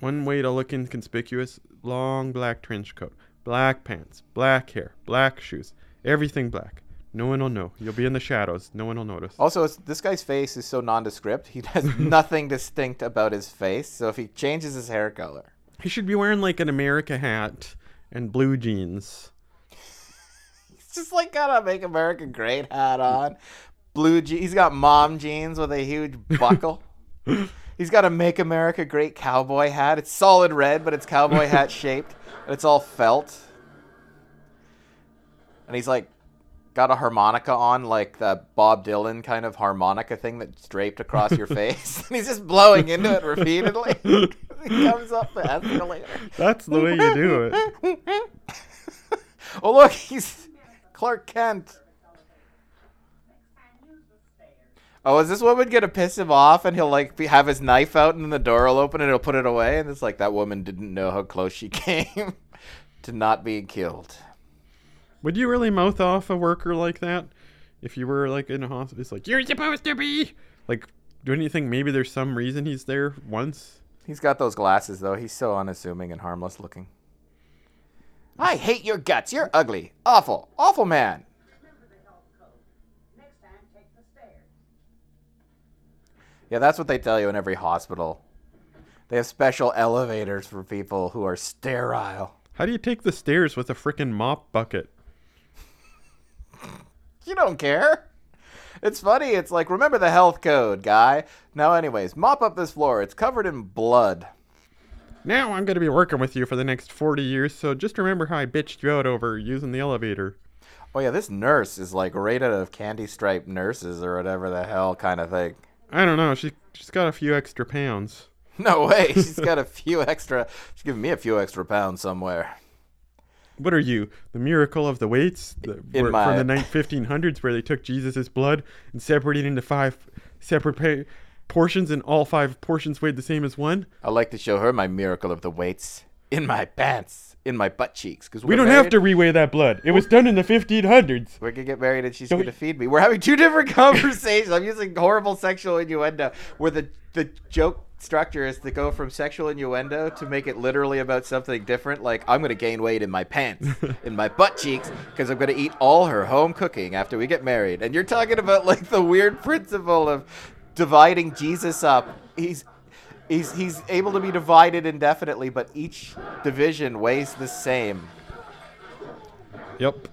One way to look inconspicuous, long black trench coat, black pants, black hair, black shoes, everything black. No one will know. You'll be in the shadows. No one will notice. Also, this guy's face is so nondescript. He has nothing distinct about his face. So if he changes his hair color... He should be wearing like an America hat and blue jeans. He's just like got a Make America Great hat on. Blue jeans. He's got mom jeans with a huge buckle. He's got a Make America Great cowboy hat. It's solid red, but it's cowboy hat shaped. And it's all felt. And he's like... got a harmonica on, like the Bob Dylan kind of harmonica thing that's draped across your face. And he's just blowing into it repeatedly. He comes up the escalator. That's the way you do it. Oh, look, he's Clark Kent. Oh, is this woman going to piss him off and he'll like have his knife out and then the door will open and he'll put it away? And it's like that woman didn't know how close she came to not being killed. Would you really mouth off a worker like that if you were like in a hospital? It's like, you're supposed to be like, don't you think maybe there's some reason he's there once? He's got those glasses though. He's so unassuming and harmless looking. I hate your guts. You're ugly. Awful. Awful man. Yeah, that's what they tell you in every hospital. They have special elevators for people who are sterile. How do you take the stairs with a frickin' mop bucket? You don't care. It's funny. It's like, remember the health code, guy. Now, anyways, mop up this floor. It's covered in blood. Now I'm going to be working with you for the next 40 years, so just remember how I bitched you out over using the elevator. Oh, yeah, this nurse is like right out of Candy Stripe Nurses or whatever the hell kind of thing. I don't know. She's got a few extra pounds. No way. She's got a few extra. She's giving me a few extra pounds somewhere. What are you, the miracle of the weights from the 1500s where they took Jesus' blood and separated it into five separate portions and all five portions weighed the same as one? I like to show her my miracle of the weights in my pants, in my butt cheeks. Cause we don't have to reweigh that blood. It was done in the 1500s. We're going to get married and she's going to feed me. We're having two different conversations. I'm using horrible sexual innuendo where the joke structure is to go from sexual innuendo to make it literally about something different, like I'm going to gain weight in my pants, in my butt cheeks, because I'm going to eat all her home cooking after we get married. And you're talking about like the weird principle of dividing Jesus up. He's able to be divided indefinitely, but each division weighs the same. Yep.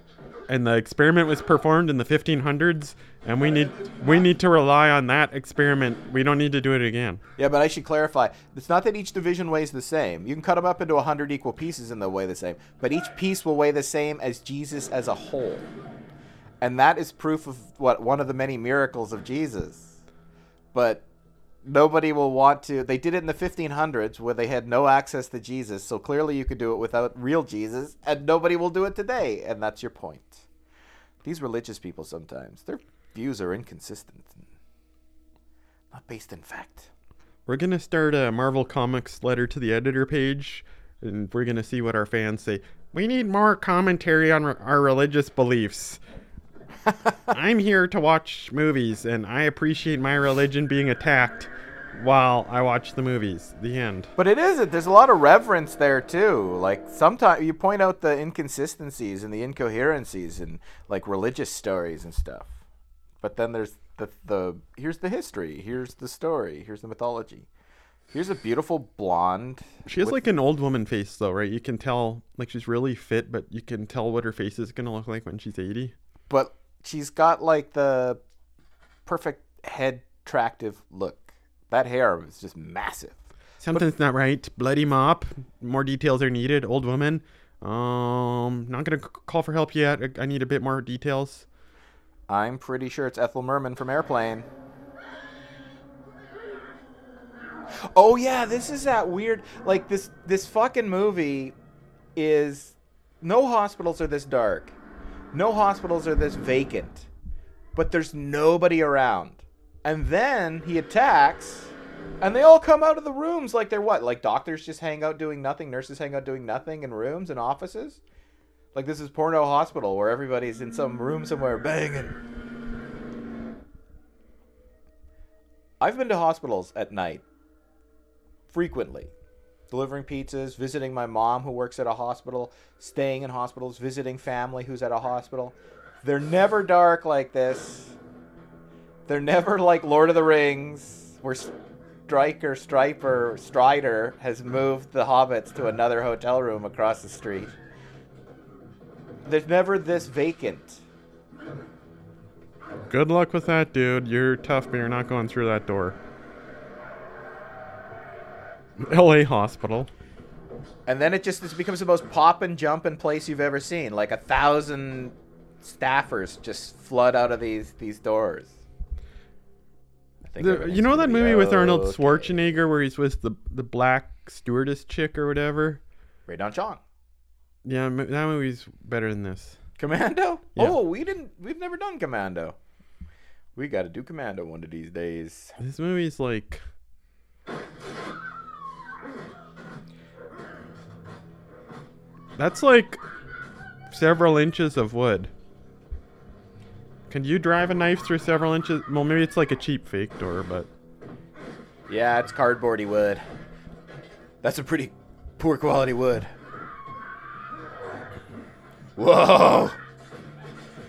And the experiment was performed in the 1500s, and we need to rely on that experiment. We don't need to do it again. Yeah, but I should clarify. It's not that each division weighs the same. You can cut them up into 100 equal pieces and they'll weigh the same. But each piece will weigh the same as Jesus as a whole. And that is proof of what one of the many miracles of Jesus. But nobody will want to. They did it in the 1500s where they had no access to Jesus. So clearly you could do it without real Jesus, and nobody will do it today. And that's your point. These religious people sometimes, their views are inconsistent, not based in fact. We're going to start a Marvel Comics letter to the editor page, and we're going to see what our fans say. We need more commentary on our religious beliefs. I'm here to watch movies, and I appreciate my religion being attacked while I watch the movies. The end. But it isn't. There's a lot of reverence there, too. Like, sometimes you point out the inconsistencies and the incoherencies in, like, religious stories and stuff. But then there's the here's the history, here's the story, here's the mythology. Here's a beautiful blonde. She has like an old woman face, though, right? You can tell, like, she's really fit, but you can tell what her face is going to look like when she's 80. But she's got, like, the perfect head attractive look. That hair was just massive. Something's not right. Bloody mop. More details are needed. Old woman. Not going to call for help yet. I need a bit more details. I'm pretty sure it's Ethel Merman from Airplane. Oh, yeah, this is that weird, like, this fucking movie is, no hospitals are this dark. No hospitals are this vacant. But there's nobody around. And then he attacks, and they all come out of the rooms like they're what? Like, doctors just hang out doing nothing, nurses hang out doing nothing in rooms and offices? Like, this is Porno Hospital, where everybody's in some room somewhere banging. I've been to hospitals at night. Frequently. Delivering pizzas, visiting my mom who works at a hospital, staying in hospitals, visiting family who's at a hospital. They're never dark like this. They're never like Lord of the Rings, where Strider has moved the hobbits to another hotel room across the street. There's never this vacant. Good luck with that, dude. You're tough, but you're not going through that door. LA Hospital. And then it becomes the most pop and jumping place you've ever seen. Like 1,000 staffers just flood out of these doors. You know that movie with Arnold Schwarzenegger where he's with the black stewardess chick or whatever? Rae Dawn Chong. Yeah, that movie's better than this. Commando? Yeah. Oh, we've never done Commando. We got to do Commando one of these days. This movie's like... That's like several inches of wood. Can you drive a knife through several inches? Well, maybe it's like a cheap fake door, but... Yeah, it's cardboardy wood. That's a pretty poor quality wood. Whoa!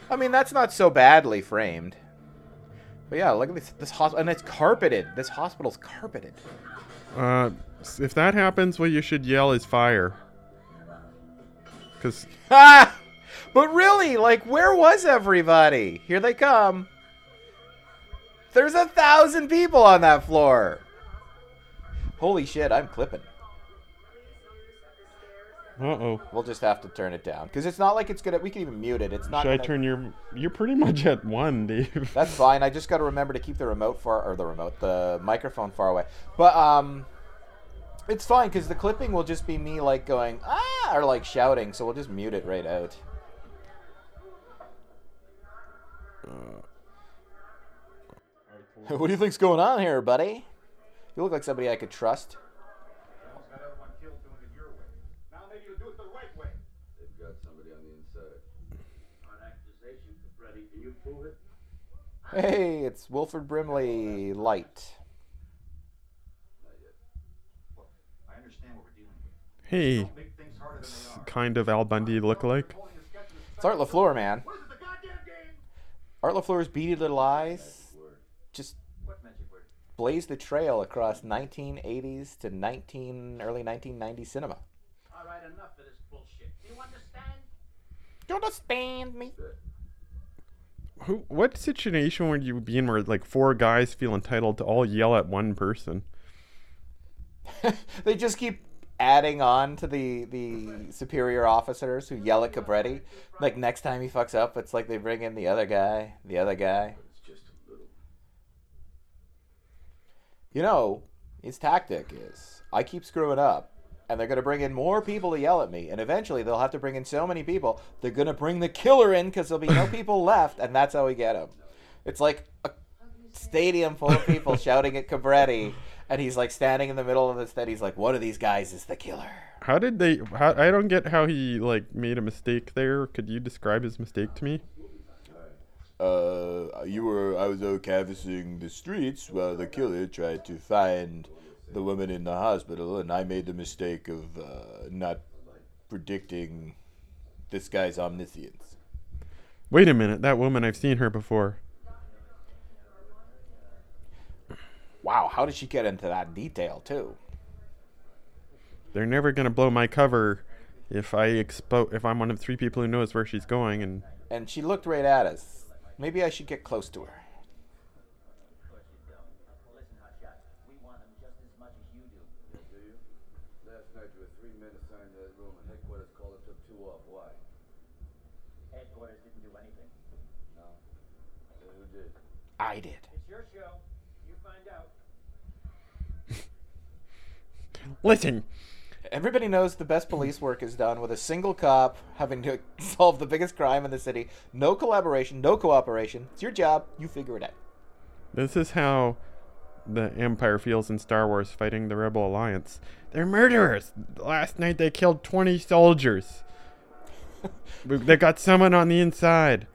I mean, that's not so badly framed. But yeah, look at this hospital. And it's carpeted. This hospital's carpeted. If that happens, what you should yell is fire. But really, like, where was everybody? Here they come. There's 1,000 people on that floor. Holy shit, I'm clipping. Uh-oh. We'll just have to turn it down. Because it's not like it's going to... We can even mute it. It's not. Should I turn your... You're pretty much at one, Dave. That's fine. I just got to remember to keep the remote far... Or the microphone far away. But, it's fine, because the clipping will just be me, like, going, ah, or, like, shouting, so we'll just mute it right out. What do you think's going on here, buddy? You look like somebody I could trust. Now maybe you'll do it the right way. They've got somebody on the inside. On accusation, Freddy, can you prove it? Hey, it's Wilford Brimley Light. Hey, kind of Al Bundy look-alike. It's Art LaFleur, man. Art LaFleur's beady little eyes just blaze the trail across 1980s to early 1990s cinema. All right, enough of this bullshit. Do you understand? Do you understand me? What situation would you be in where, like, four guys feel entitled to all yell at one person? They just keep... adding on to the superior officers who yell at Cobretti. Like, next time he fucks up, it's like they bring in the other guy. You know, his tactic is, I keep screwing up, and they're going to bring in more people to yell at me, and eventually they'll have to bring in so many people, they're going to bring the killer in because there'll be no people left, and that's how we get him. It's like a stadium full of people shouting at Cobretti. And he's, like, standing in the middle of this, and he's like, one of these guys is the killer. I don't get how he, like, made a mistake there. Could you describe his mistake to me? I was out canvassing the streets while the killer tried to find the woman in the hospital, and I made the mistake of not predicting this guy's omniscience. Wait a minute, that woman, I've seen her before. Wow, how did she get into that detail, too? They're never going to blow my cover if I'm one of three people who knows where she's going. And she looked right at us. Maybe I should get close to her. I did. It's your show. You find out. Listen. Everybody knows the best police work is done with a single cop having to solve the biggest crime in the city. No collaboration, no cooperation. It's your job. You figure it out. This is how the Empire feels in Star Wars fighting the Rebel Alliance. They're murderers. Last night they killed 20 soldiers. They got someone on the inside.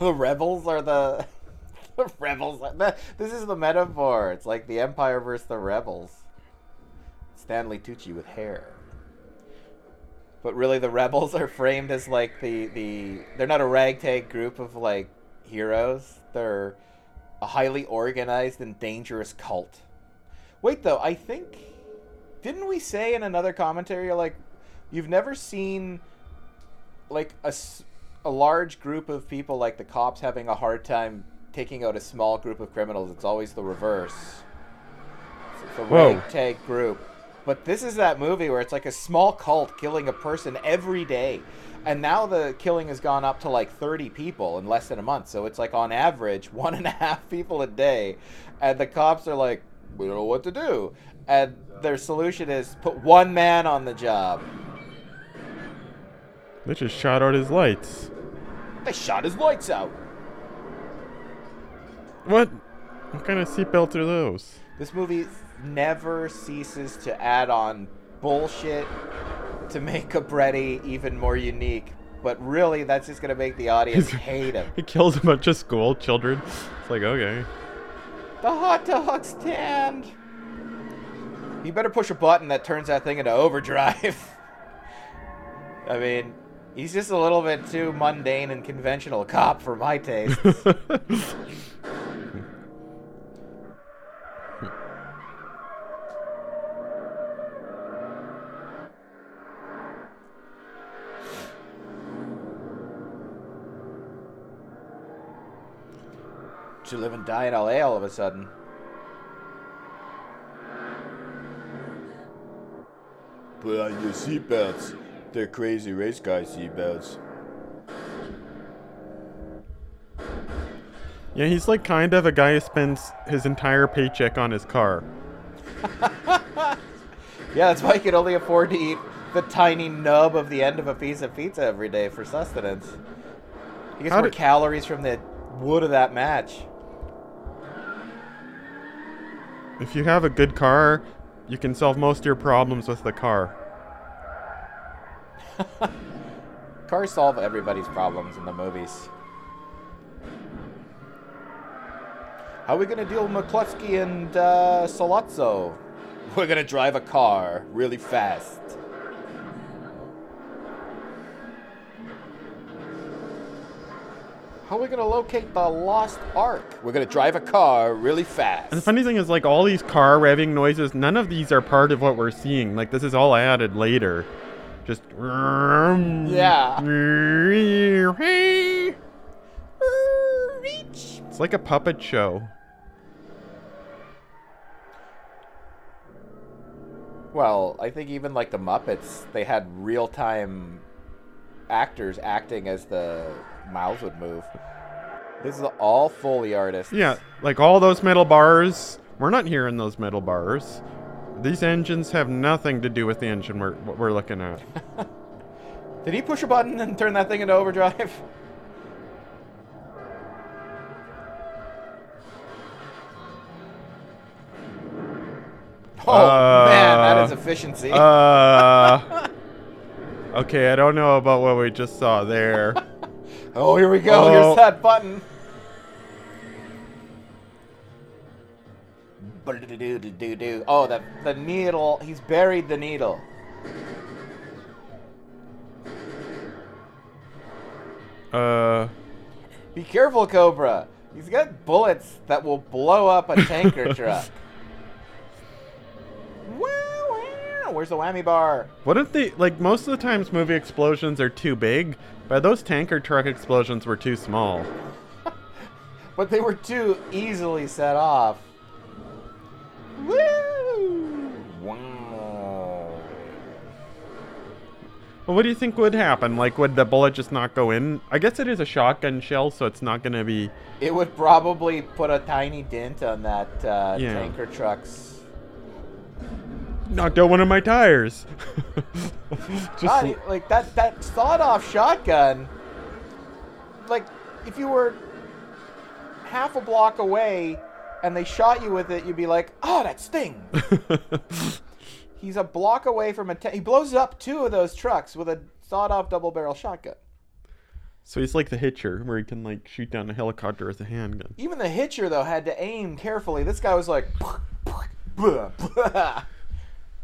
The rebels. This is the metaphor. It's like the Empire versus the rebels. Stanley Tucci with hair. But really, the rebels are framed as like the they're not a ragtag group of like heroes. They're a highly organized and dangerous cult. Wait, though, I think, didn't we say in another commentary like you've never seen like a large group of people, like the cops, having a hard time taking out a small group of criminals? It's always the reverse. It's a ragtag group. But this is that movie where it's like a small cult killing a person every day. And now the killing has gone up to like 30 people in less than a month. So it's like on average 1.5 people a day. And the cops are like, we don't know what to do. And their solution is put one man on the job. They just shot out his lights. They shot his lights out. What kind of seatbelts are those? This movie never ceases to add on bullshit to make Cobretti even more unique. But really, that's just going to make the audience hate him. He kills a bunch of school children. It's like, okay. The hot dog stand. You better push a button that turns that thing into overdrive. I mean, he's just a little bit too mundane and conventional cop for my taste. To live and die in LA all of a sudden. Put on your seatbelts. They're crazy race car seatbelts. Yeah, he's like kind of a guy who spends his entire paycheck on his car. Yeah, that's why he can only afford to eat the tiny nub of the end of a piece of pizza every day for sustenance. He gets more calories from the wood of that match. If you have a good car, you can solve most of your problems with the car. Cars solve everybody's problems in the movies. How are we going to deal with McCluskey and Solazzo? We're going to drive a car really fast. How are we going to locate the lost ark? We're going to drive a car really fast. And the funny thing is, like, all these car revving noises, none of these are part of what we're seeing. Like, this is all added later. Just yeah. It's like a puppet show. Well, I think even like the Muppets, they had real-time actors acting as the mouths would move. This is all Foley artists. Yeah, like all those metal bars. We're not hearing those metal bars. These engines have nothing to do with the engine we're looking at. Did he push a button and turn that thing into overdrive? Oh, man, that is efficiency. Okay, I don't know about what we just saw there. Oh, here we go. Here's that button. Oh, the needle. He's buried the needle. Be careful, Cobra. He's got bullets that will blow up a tanker truck. Where's the whammy bar? What if they, like, most of the times movie explosions are too big, but those tanker truck explosions were too small. But they were too easily set off. Woo! Wow. Well, what do you think would happen? Like, would the bullet just not go in? I guess it is a shotgun shell, so it's not going to be... It would probably put a tiny dent on that tanker truck's... Knocked out one of my tires. Just God, like that sawed-off shotgun. Like, if you were half a block away and they shot you with it, you'd be like, "Oh, that sting." He's a block away from he blows up two of those trucks with a sawed-off double-barrel shotgun. So he's like the Hitcher, where he can like shoot down a helicopter with a handgun. Even the Hitcher though had to aim carefully. This guy was like, blah, blah.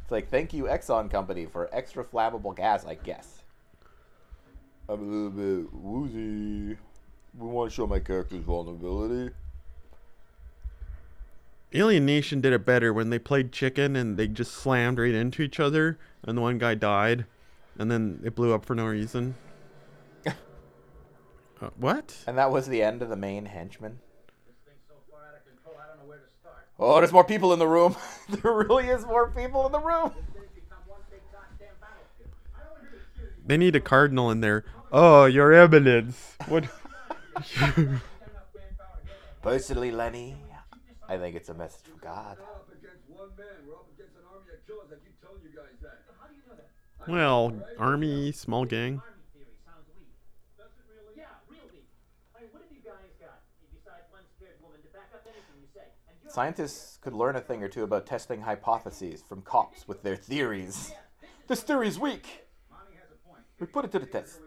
It's like, thank you, Exxon Company, for extra flammable gas, I guess. I'm a little bit woozy. We want to show my character's vulnerability. Alien Nation did it better when they played chicken and they just slammed right into each other, and the one guy died, and then it blew up for no reason. What? And that was the end of the main henchman. Oh, there's more people in the room. There really is more people in the room. They need a cardinal in there. Oh, your eminence. What? Personally, Lenny, I think it's a message from God. Well, army, small gang. Scientists could learn a thing or two about testing hypotheses from cops with their theories. This theory's weak. We put it to the test.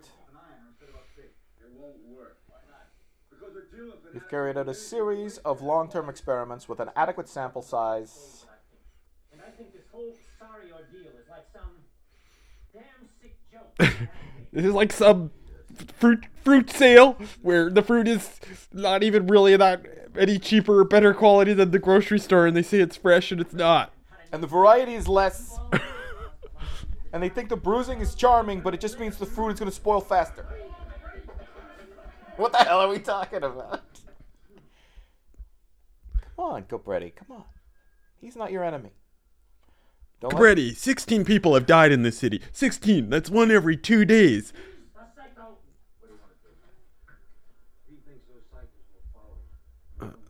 We've carried out a series of long-term experiments with an adequate sample size. And I think this whole sorry ordeal is like some damn sick joke. This is like some fruit sale where the fruit is not even really that any cheaper or better quality than the grocery store, and they say it's fresh and it's not, and the variety is less. And they think the bruising is charming, but it just means the fruit is going to spoil faster. What the hell are we talking about? Come on, Cobretti, come on. He's not your enemy. Cobretti, 16 people have died in this city. 16, that's one every 2 days.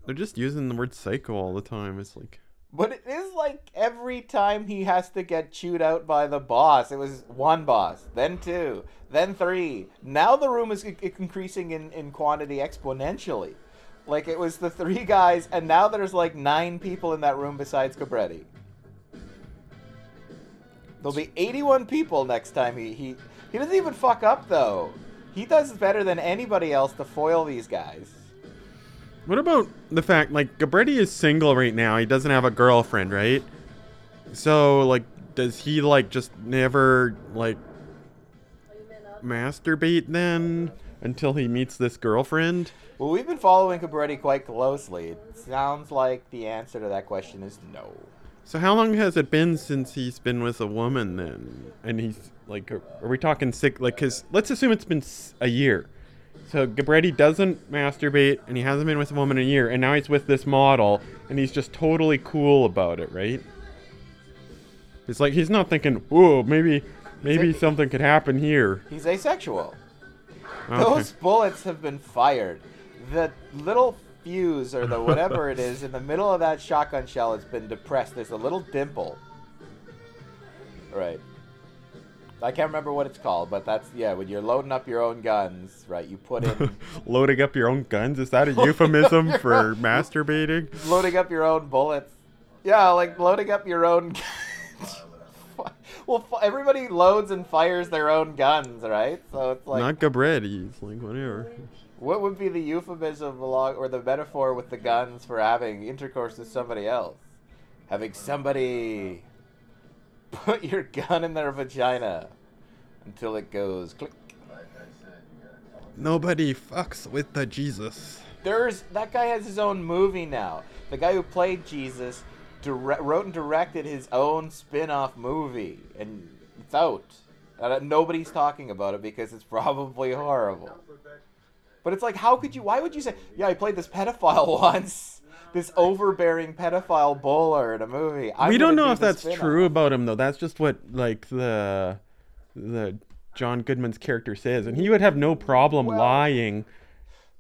They're just using the word psycho all the time. It's like... But it is like every time he has to get chewed out by the boss. It was one boss, then two, then three. Now the room is increasing in quantity exponentially. Like, it was the three guys, and now there's like 9 people in that room besides Cobretti. There'll be 81 people next time he doesn't even fuck up, though. He does better than anybody else to foil these guys. What about the fact, like, Cobretti is single right now. He doesn't have a girlfriend, right? So, like, does he, like, just never, like, masturbate then until he meets this girlfriend? Well, we've been following Cobretti quite closely. It sounds like the answer to that question is no. So how long has it been since he's been with a woman then? And he's, like, are we talking sick? Like, because let's assume it's been a year. So Cobretti doesn't masturbate, and he hasn't been with a woman in a year, and now he's with this model, and he's just totally cool about it, right? It's like he's not thinking, whoa, maybe something could happen here. He's asexual. Okay. Those bullets have been fired. The little fuse, or the whatever it is, in the middle of that shotgun shell has been depressed. There's a little dimple. Right. I can't remember what it's called, but that's, yeah, when you're loading up your own guns, right, you put in... Loading up your own guns? Is that a euphemism for masturbating? Loading up your own bullets. Yeah, like, loading up your own guns. Well, everybody loads and fires their own guns, right? So it's like not Cobretti, it's like whatever. What would be the euphemism or the metaphor with the guns for having intercourse with somebody else? Having somebody put your gun in their vagina until it goes click. Nobody fucks with the Jesus. That guy has his own movie now. The guy who played Jesus wrote and directed his own spin-off movie, and it's out. Nobody's talking about it because it's probably horrible. But it's like, why would you say, yeah, I played this pedophile once, this overbearing pedophile bowler in a movie. We don't know if that's true about him, though. That's just what, like, the John Goodman's character says, and he would have no problem lying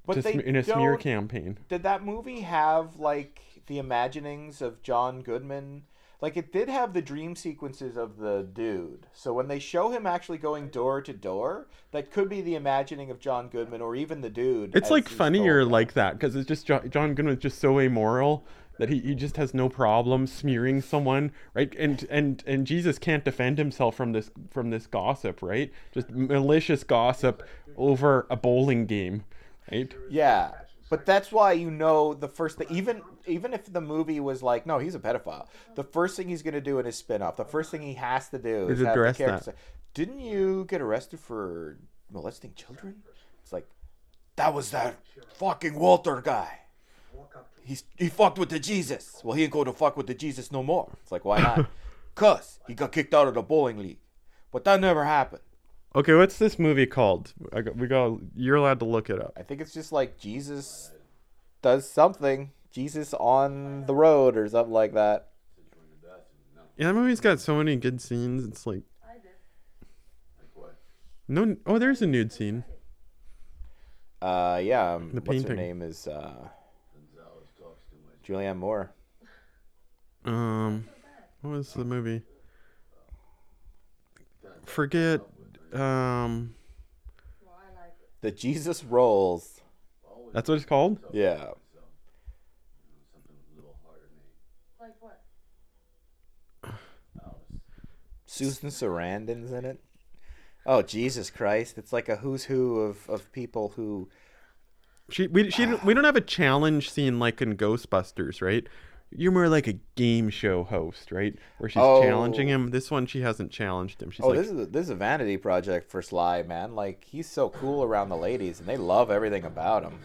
in a smear campaign. Did that movie have, like, the imaginings of John Goodman? Like, it did have the dream sequences of the dude. So when they show him actually going door to door, that could be the imagining of John Goodman or even the dude. It's like funnier like that because it's just John Goodman's just so immoral that he just has no problem smearing someone, right? And Jesus can't defend himself from this gossip, right? Just malicious gossip over a bowling game, right? Yeah. But that's why the first thing, even if the movie was like, no, he's a pedophile, the first thing he's going to do in his spin-off, the first thing he has to do is have the character say, didn't you get arrested for molesting children? It's like, that was that fucking Walter guy. He fucked with the Jesus. Well, he ain't going to fuck with the Jesus no more. It's like, why not? Because he got kicked out of the bowling league. But that never happened. Okay, what's this movie called? You're allowed to look it up. I think it's just like Jesus does something. Jesus on the road or something like that. Yeah, that movie's got so many good scenes. It's like... No, oh, there's a nude scene. Yeah. The painting. What's her name is... Julianne Moore. What was the movie? Forget... The Jesus Rolls. That's what it's called? Yeah. Like what? Susan Sarandon's in it. Oh, Jesus Christ. It's like a who's who of people who... We don't have a challenge scene like in Ghostbusters, right? You're more like a game show host, right? Where she's challenging him. This one, she hasn't challenged him. She's this is a vanity project for Sly, man. Like, he's so cool around the ladies, and they love everything about him.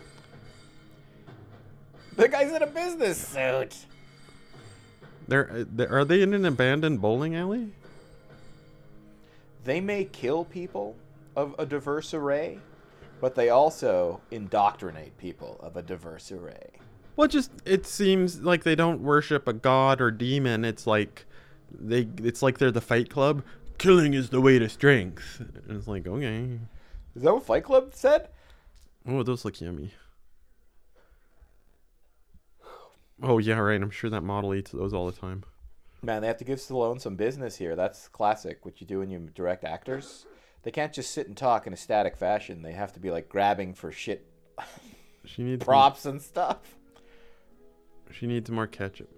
The guy's in a business suit. Are they in an abandoned bowling alley? They may kill people of a diverse array, but they also indoctrinate people of a diverse array. Well, it seems like they don't worship a god or demon. It's like they're the Fight Club. Killing is the way to strength. And it's like, okay. Is that what Fight Club said? Oh, those look yummy. Oh, yeah, right. I'm sure that model eats those all the time. Man, they have to give Stallone some business here. That's classic, what you do when you direct actors. They can't just sit and talk in a static fashion. They have to be, like, grabbing for shit. She needs props and stuff. She needs more ketchup.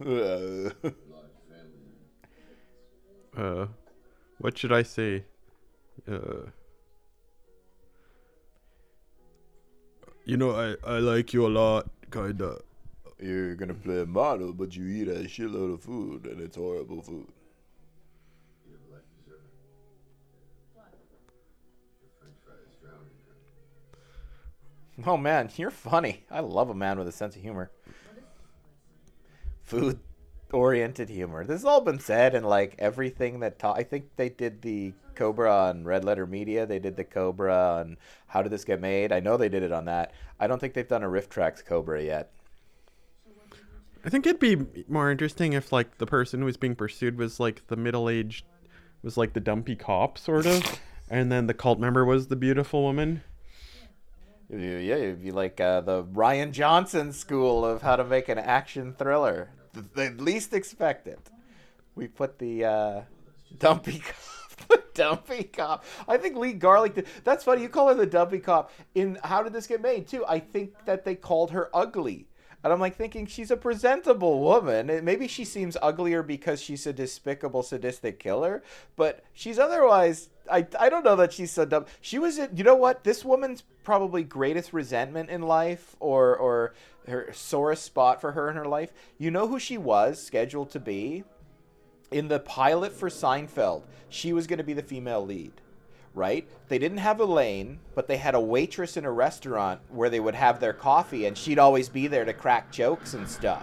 What should I say? I like you a lot, kinda. You're gonna play a model, but you eat a shitload of food, and it's horrible food. Oh, man, you're funny. I love a man with a sense of humor. Food-oriented humor. This has all been said in, like, everything that... I think they did the Cobra on Red Letter Media. They did the Cobra on How Did This Get Made. I know they did it on that. I don't think they've done a Riff Trax Cobra yet. I think it'd be more interesting if, like, the person who was being pursued was, like, the middle-aged... was, like, the dumpy cop, sort of. And then the cult member was the beautiful woman. Yeah, it'd be like the Rian Johnson school of how to make an action thriller. The least expected. We put the dumpy cop. The dumpy cop. I think Lee Garlick did. That's funny. You call her the dumpy cop in How Did This Get Made, too. I think that they called her ugly. And I'm like thinking, she's a presentable woman. Maybe she seems uglier because she's a despicable, sadistic killer, but she's otherwise, I don't know that she's so dumb. She was, you know what? This woman's probably greatest resentment in life, or her sorest spot for her in her life. You know who she was scheduled to be? In the pilot for Seinfeld, she was going to be the female lead. Right? They didn't have Elaine, but they had a waitress in a restaurant where they would have their coffee, and she'd always be there to crack jokes and stuff.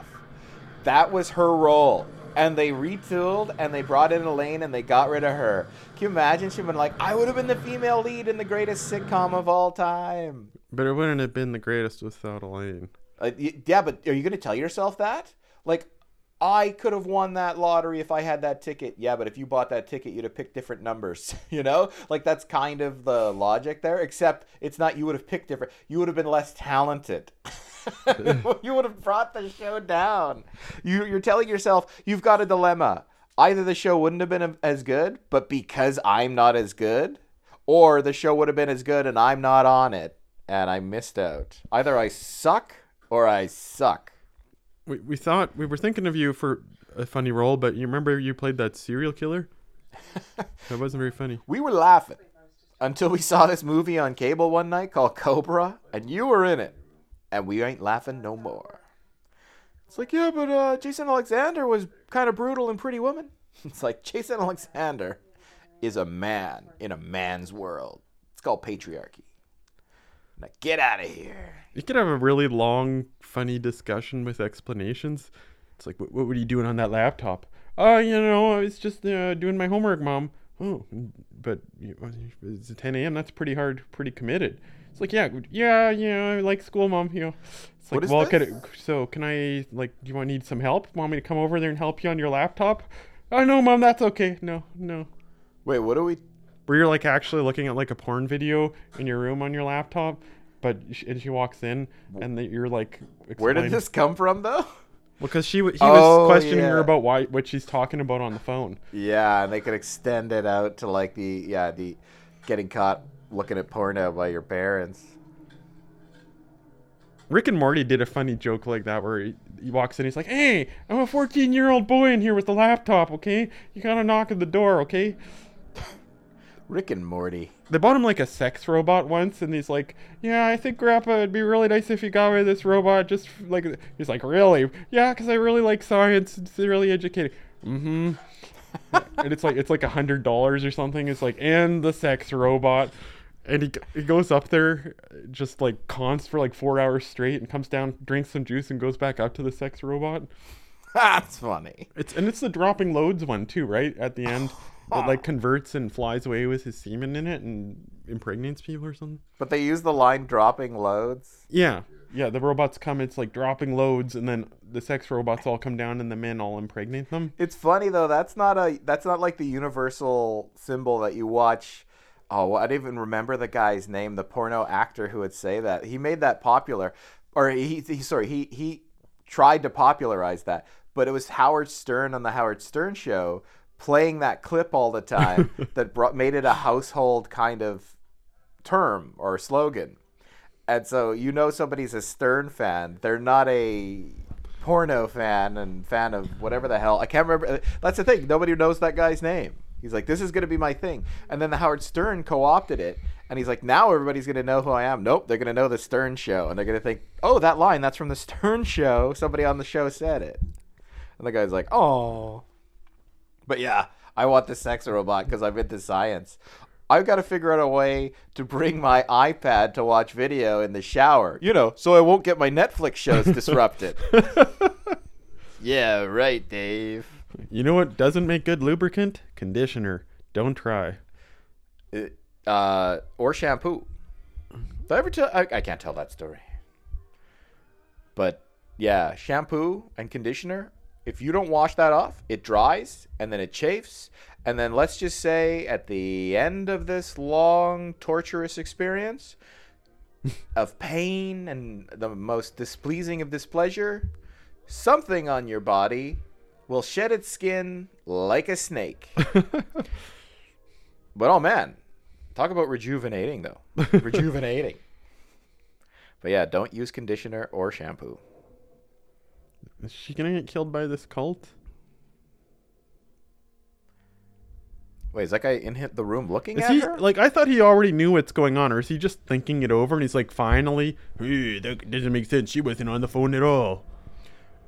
That was her role. And they retooled, and they brought in Elaine, and they got rid of her. Can you imagine? She'd been like, I would have been the female lead in the greatest sitcom of all time. But it wouldn't have been the greatest without Elaine. Yeah, but are you going to tell yourself that? Like, I could have won that lottery if I had that ticket. Yeah, but if you bought that ticket, you'd have picked different numbers, you know? Like, that's kind of the logic there, except it's not you would have picked different. You would have been less talented. You would have brought the show down. You're telling yourself, you've got a dilemma. Either the show wouldn't have been as good, but because I'm not as good, or the show would have been as good and I'm not on it, and I missed out. Either I suck or I suck. We thought we were thinking of you for a funny role, but you remember you played that serial killer? That wasn't very funny. We were laughing until we saw this movie on cable one night called Cobra, and you were in it, and we ain't laughing no more. It's like, yeah, but Jason Alexander was kind of brutal in Pretty Woman. It's like, Jason Alexander is a man in a man's world. It's called patriarchy. Now get out of here. You could have a really long, funny discussion with explanations. It's like, what were you doing on that laptop? Oh, you know, I was just doing my homework, Mom. Oh, but you know, it's 10 a.m. That's pretty hard, pretty committed. It's like, yeah, I like school, Mom. You know, it's like, well, can I, like, do you need some help? Want me to come over there and help you on your laptop? Oh, no, Mom, that's okay. No. Wait, what are we... Where you're like actually looking at like a porn video in your room on your laptop, but she walks in and you're like, explain. Where did this come from though? Because he was questioning her about what she's talking about on the phone. Yeah, and they could extend it out to like the getting caught looking at porno by your parents. Rick and Morty did a funny joke like that where he walks in, he's like, "Hey, I'm a 14-year-old boy in here with a laptop, okay? You gotta knock at the door, okay?" Rick and Morty. They bought him like a sex robot once, and he's like, "Yeah, I think, Grandpa, it'd be really nice if you got me this robot." Just like, he's like, "Really? Yeah, because I really like science. It's really educating." Mm-hmm. And it's like $100 or something. It's like, and the sex robot, and he goes up there, just like cons for like 4 hours straight, and comes down, drinks some juice, and goes back up to the sex robot. That's funny. It's the dropping loads one too, right at the end. It like converts and flies away with his semen in it and impregnates people or something. But they use the line dropping loads. Yeah, the robots come, it's like dropping loads, and then the sex robots all come down and the men all impregnate them. It's funny though, that's not like the universal symbol that you watch. Oh, I don't even remember the guy's name, the porno actor who would say that. He made that popular, or he tried to popularize that, but it was Howard Stern on the Howard Stern Show playing that clip all the time that made it a household kind of term or slogan. And so you know somebody's a Stern fan. They're not a porno fan and fan of whatever the hell. I can't remember. That's the thing. Nobody knows that guy's name. He's like, this is going to be my thing. And then the Howard Stern co-opted it. And he's like, now everybody's going to know who I am. Nope, they're going to know the Stern Show. And they're going to think, oh, that line, that's from the Stern Show. Somebody on the show said it. And the guy's like, oh... But yeah, I want the sex robot because I'm into science. I've got to figure out a way to bring my iPad to watch video in the shower, you know, so I won't get my Netflix shows disrupted. Yeah, right, Dave. You know what doesn't make good lubricant? Conditioner. Don't try. Or shampoo. Did I ever tell? I can't tell that story. But yeah, shampoo and conditioner. If you don't wash that off, it dries, and then it chafes, and then let's just say at the end of this long, torturous experience of pain and the most displeasing of displeasure, something on your body will shed its skin like a snake. But oh man, talk about rejuvenating though. But yeah, don't use conditioner or shampoo. Is she going to get killed by this cult? Wait, is that guy in the room looking at her? Like, I thought he already knew what's going on, or is he just thinking it over and he's like, finally, hey, that doesn't make sense. She wasn't on the phone at all.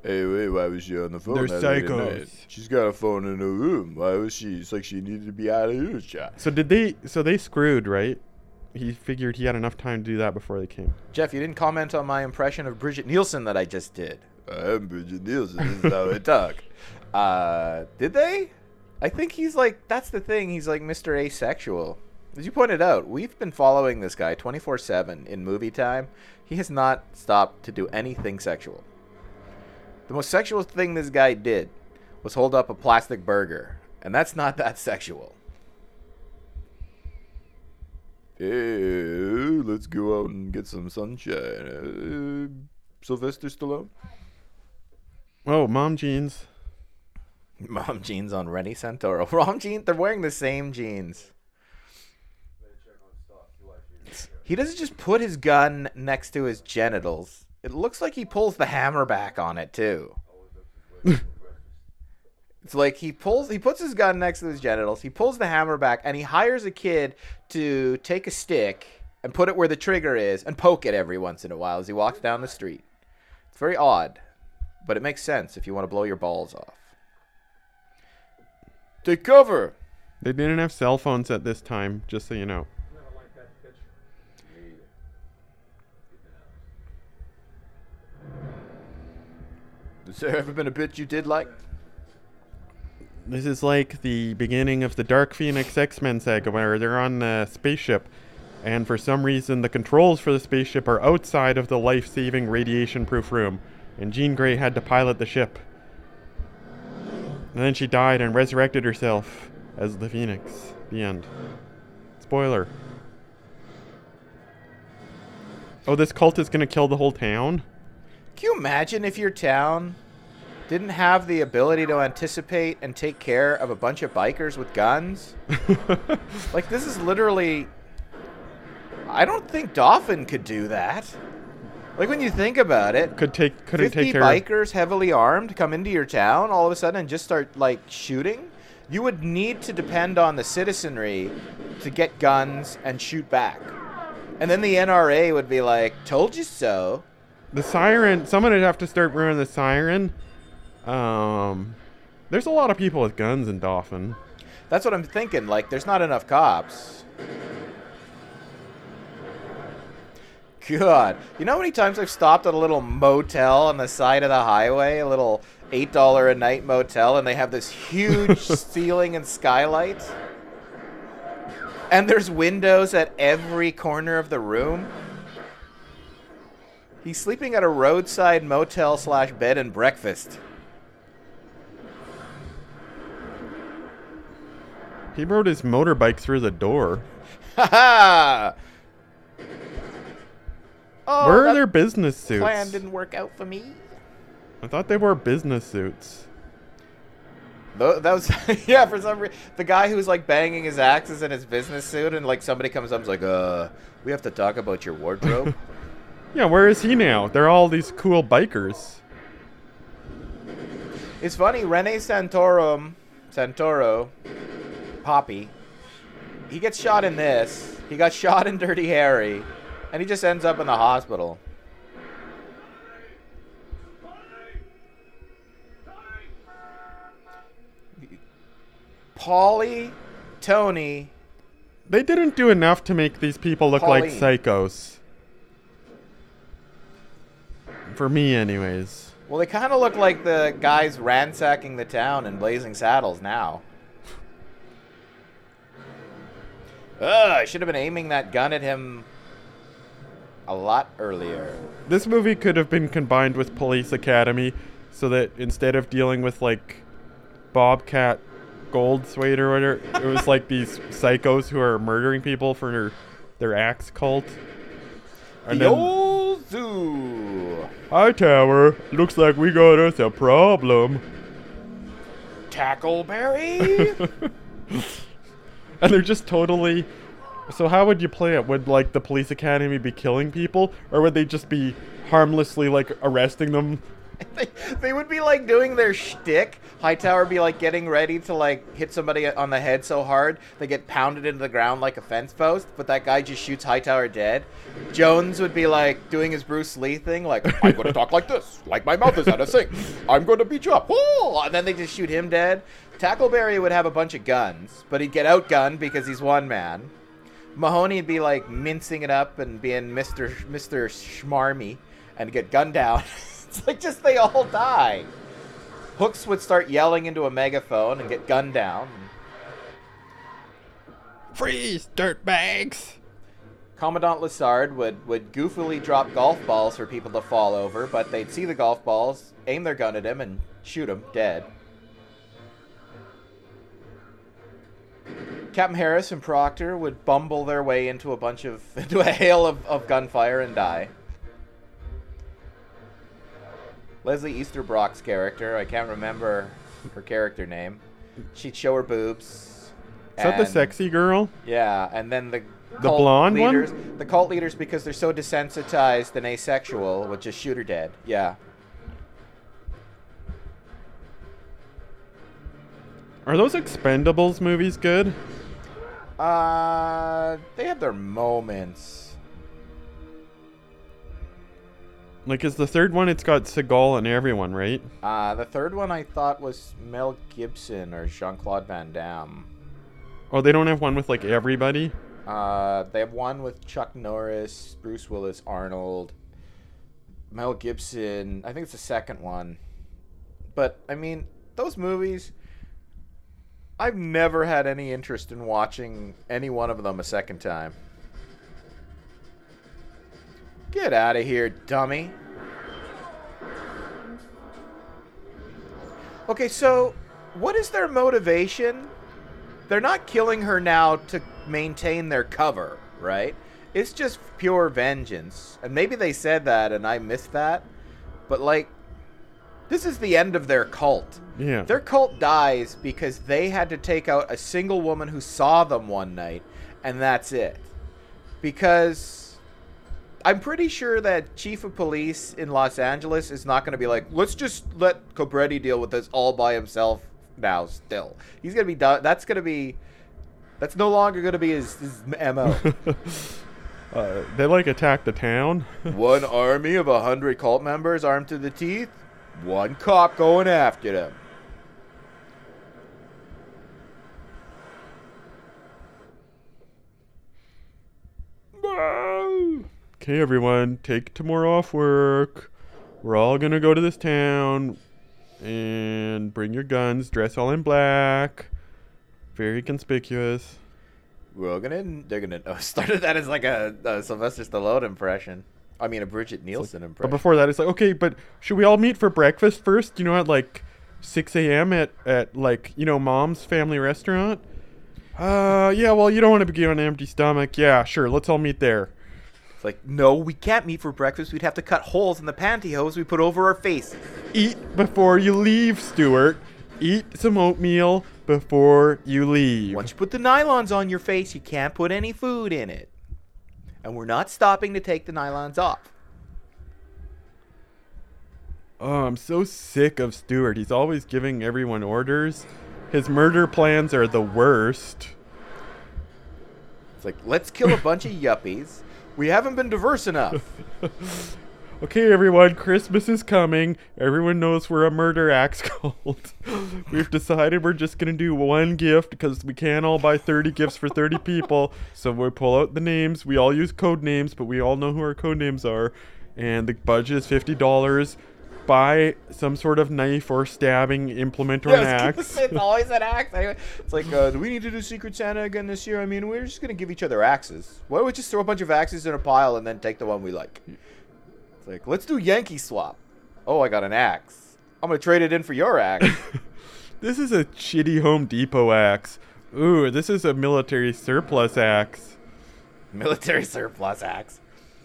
Hey, wait, why was she on the phone? They're psychos. She's got a phone in her room. Why was she? It's like she needed to be out of her shot. So they screwed, right? He figured he had enough time to do that before they came. Jeff, you didn't comment on my impression of Brigitte Nielsen that I just did. I'm Brigitte Nielsen. This is how I talk. Did they? I think he's like, that's the thing. He's like Mr. Asexual. As you pointed out, we've been following this guy 24/7 in movie time. He has not stopped to do anything sexual. The most sexual thing this guy did was hold up a plastic burger. And that's not that sexual. Hey, let's go out and get some sunshine. Sylvester Stallone? Oh, mom jeans. Mom jeans on Reni Santoro. Mom jeans? They're wearing the same jeans. He doesn't just put his gun next to his genitals. It looks like he pulls the hammer back on it, too. It's like he puts his gun next to his genitals, he pulls the hammer back, and he hires a kid to take a stick and put it where the trigger is and poke it every once in a while as he walks down the street. It's very odd, but it makes sense if you want to blow your balls off. Take cover! They didn't have cell phones at this time, just so you know. Has there ever been a bitch you did like? This is like the beginning of the Dark Phoenix X-Men saga where they're on the spaceship and for some reason the controls for the spaceship are outside of the life-saving radiation-proof room and Jean Grey had to pilot the ship. And then she died and resurrected herself as the Phoenix. The end. Spoiler. Oh, this cult is going to kill the whole town? Can you imagine if your town didn't have the ability to anticipate and take care of a bunch of bikers with guns? Like, this is literally... I don't think Dauphin could do that. Like, when you think about it... Could 50 bikers heavily armed come into your town all of a sudden and just start, like, shooting? You would need to depend on the citizenry to get guns and shoot back. And then the NRA would be like, told you so... The siren, someone would have to start running the siren. There's a lot of people with guns in Dauphin. That's what I'm thinking. Like, there's not enough cops. God. You know how many times I've stopped at a little motel on the side of the highway, a little $8 a night motel, and they have this huge ceiling and skylight? And there's windows at every corner of the room? He's sleeping at a roadside motel / bed and breakfast. He rode his motorbike through the door. Ha ha! Where are their business suits? Plan didn't work out for me. I thought they wore business suits. That was yeah. For some reason, the guy who's like banging his axe is in his business suit, and like somebody comes up and is like, we have to talk about your wardrobe." Yeah, where is he now? They're all these cool bikers. It's funny, Rene Santoro, Poppy, he gets shot in this. He got shot in Dirty Harry, and he just ends up in the hospital. Polly, Tony. They didn't do enough to make these people look like psychos. For me, anyways. Well, they kind of look like the guys ransacking the town in Blazing Saddles now. I should have been aiming that gun at him a lot earlier. This movie could have been combined with Police Academy so that instead of dealing with, like, Bobcat Goldthwait or whatever, it was like these psychos who are murdering people for their axe cult. And the old zoo. Hi, Tower. Looks like we got us a problem. Tackleberry? And they're just totally... So how would you play it? Would, like, the Police Academy be killing people? Or would they just be harmlessly, like, arresting them They would be, like, doing their shtick. Hightower would be, like, getting ready to, like, hit somebody on the head so hard they get pounded into the ground like a fence post, but that guy just shoots Hightower dead. Jones would be, like, doing his Bruce Lee thing, like, I'm going to talk like this, like my mouth is out of sync. I'm going to beat you up. Oh! And then they just shoot him dead. Tackleberry would have a bunch of guns, but he'd get outgunned because he's one man. Mahoney would be, like, mincing it up and being Mr. Schmarmy and get gunned down. It's like just they all die. Hooks would start yelling into a megaphone and get gunned down. Freeze, dirtbags! Commandant Lassard would goofily drop golf balls for people to fall over, but they'd see the golf balls, aim their gun at him, and shoot him dead. Captain Harris and Proctor would bumble their way into a hail of gunfire and die. Leslie Easterbrock's character, I can't remember her character name. She'd show her boobs. Is that the sexy girl? Yeah, and then the blonde leaders, one? The cult leaders, because they're so desensitized and asexual, would just shoot her dead. Yeah. Are those Expendables movies good? They have their moments. Like, is the third one, it's got Seagal and everyone, right? The third one I thought was Mel Gibson or Jean-Claude Van Damme. Oh, they don't have one with, like, everybody? They have one with Chuck Norris, Bruce Willis, Arnold, Mel Gibson. I think it's the second one. But, I mean, those movies, I've never had any interest in watching any one of them a second time. Get out of here, dummy. Okay, so what is their motivation? They're not killing her now to maintain their cover, right? It's just pure vengeance. And maybe they said that and I missed that. But, like, this is the end of their cult. Yeah. Their cult dies because they had to take out a single woman who saw them one night, and that's it. Because I'm pretty sure that chief of police in Los Angeles is not going to be like, let's just let Cobretti deal with this all by himself now still. He's going to be done. That's no longer going to be his MO. They, like, attack the town. One army of 100 cult members armed to the teeth. One cop going after them. Okay, everyone, take tomorrow off work. We're all going to go to this town and bring your guns, dress all in black. Very conspicuous. They're going to started that as like a Sylvester Stallone impression. I mean, a Brigitte Nielsen impression. But before that, it's like, okay, but should we all meet for breakfast first? You know, at like 6 a.m. at like, you know, Mom's family restaurant? Yeah, well, you don't want to begin on an empty stomach. Yeah, sure, let's all meet there. It's like, no, we can't meet for breakfast. We'd have to cut holes in the pantyhose we put over our faces. Eat before you leave, Stuart. Eat some oatmeal before you leave. Once you put the nylons on your face, you can't put any food in it. And we're not stopping to take the nylons off. Oh, I'm so sick of Stuart. He's always giving everyone orders. His murder plans are the worst. It's like, let's kill a bunch of yuppies. We haven't been diverse enough. Okay, everyone, Christmas is coming. Everyone knows we're a murder axe cult. We've decided we're just going to do one gift because we can't all buy 30 gifts for 30 people. So we pull out the names. We all use code names, but we all know who our code names are. And the budget is $50. Buy some sort of knife or stabbing implement or an axe. It's always an axe. It's like, do we need to do Secret Santa again this year? I mean, we're just going to give each other axes. Why don't we just throw a bunch of axes in a pile and then take the one we like? It's like, let's do Yankee swap. Oh, I got an axe. I'm going to trade it in for your axe. This is a shitty Home Depot axe. Ooh, this is a military surplus axe. Military surplus axe.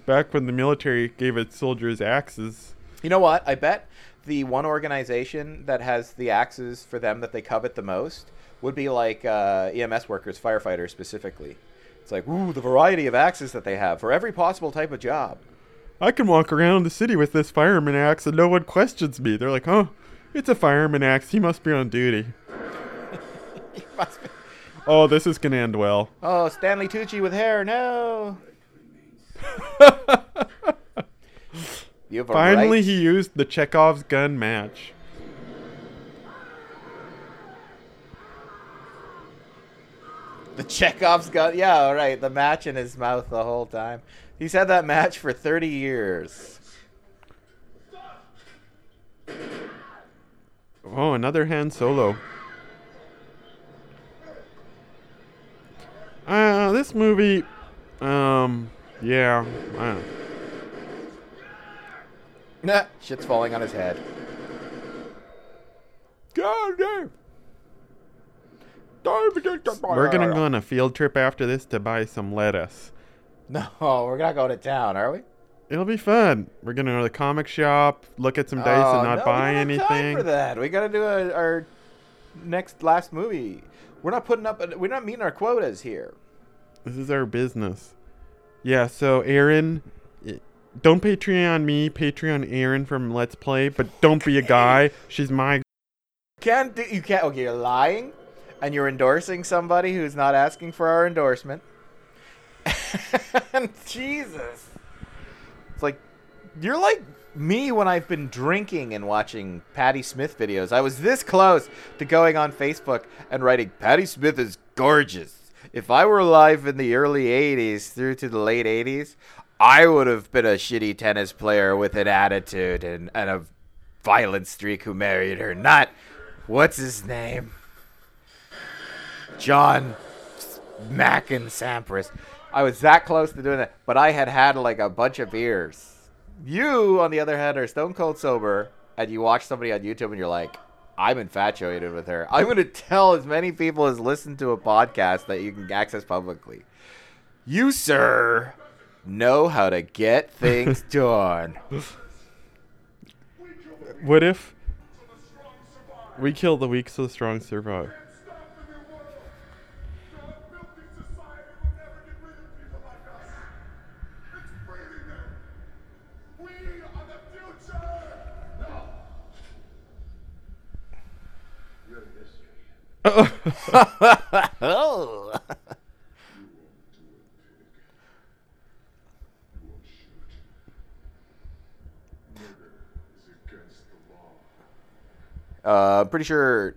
Back when the military gave its soldiers axes. You know what? I bet the one organization that has the axes for them that they covet the most would be like EMS workers, firefighters specifically. It's like, ooh, the variety of axes that they have for every possible type of job. I can walk around the city with this fireman axe and no one questions me. They're like, oh, it's a fireman axe. He must be on duty. He must be. Oh, this is going to end well. Oh, Stanley Tucci with hair. No. Finally, he used the Chekhov's gun match. The Chekhov's gun. Yeah, all right. The match in his mouth the whole time. He's had that match for 30 years. Oh, another Han Solo. This movie, yeah, I don't know. Nah, shit's falling on his head. God damn. We're going to go on a field trip after this to buy some lettuce. No, we're not going to town, are we? It'll be fun. We're going to go to the comic shop, look at some dice and not buy anything. We don't have time for that. We got to do our last movie. We're not putting up, we're not meeting our quotas here. This is our business. Yeah, so Aaron, don't Patreon me, Patreon Aaron from Let's Play, but don't be a guy. She's my... You can't, okay, you're lying, and you're endorsing somebody who's not asking for our endorsement. Jesus. It's like, you're like me when I've been drinking and watching Patty Smyth videos. I was this close to going on Facebook and writing, Patty Smyth is gorgeous. If I were alive in the early 80s through to the late 80s, I would have been a shitty tennis player with an attitude and a violent streak who married her. Not, what's his name? John Mackin Sampras. I was that close to doing that, but I had like a bunch of beers. You, on the other hand, are stone cold sober, and you watch somebody on YouTube and you're like, I'm infatuated with her. I'm going to tell as many people as listen to a podcast that you can access publicly. You, sir, know how to get things done. What if we kill the weak so the strong survive? Oh. I'm pretty sure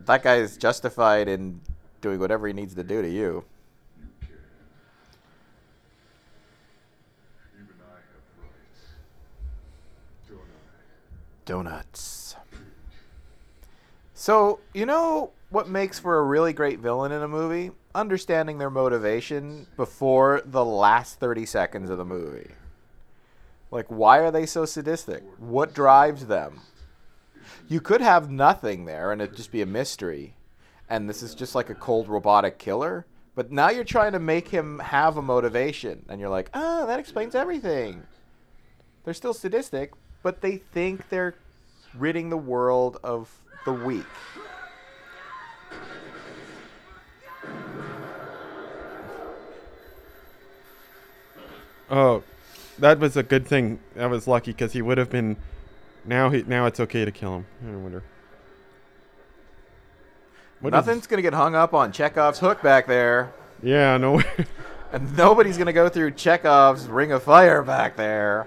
that guy is justified in doing whatever he needs to do to you. Donuts. So, you know what makes for a really great villain in a movie? Understanding their motivation before the last 30 seconds of the movie. Like, why are they so sadistic? What drives them? You could have nothing there, and it'd just be a mystery. And this is just like a cold robotic killer. But now you're trying to make him have a motivation. And you're like, oh, that explains everything. They're still sadistic, but they think they're ridding the world of... the week. Oh, that was a good thing. That was lucky because he would have been. Now it's okay to kill him. I wonder. Nothing's gonna get hung up on Chekhov's hook back there. Yeah, no. And nobody's gonna go through Chekhov's ring of fire back there.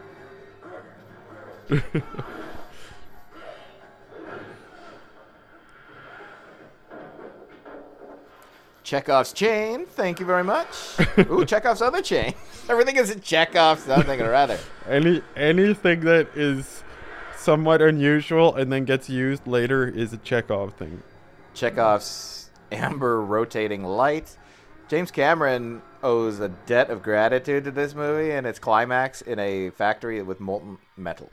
Chekhov's chain, thank you very much. Ooh, Chekhov's other chain. Everything is a Chekhov's something or other. Anything that is somewhat unusual and then gets used later is a Chekhov thing. Chekhov's amber rotating light. James Cameron owes a debt of gratitude to this movie and its climax in a factory with molten metal.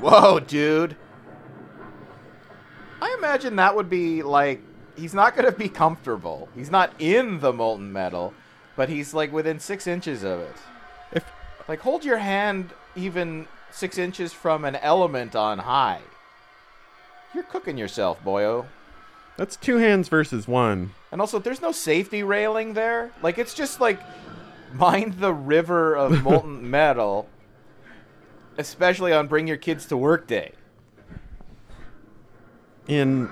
Whoa, dude. I imagine that would be like, he's not going to be comfortable. He's not in the molten metal, but he's like within 6 inches of it. Like, hold your hand even 6 inches from an element on high. You're cooking yourself, boyo. That's two hands versus one. And also, there's no safety railing there. Like, it's just like, mind the river of molten metal, especially on Bring Your Kids to Work Day. In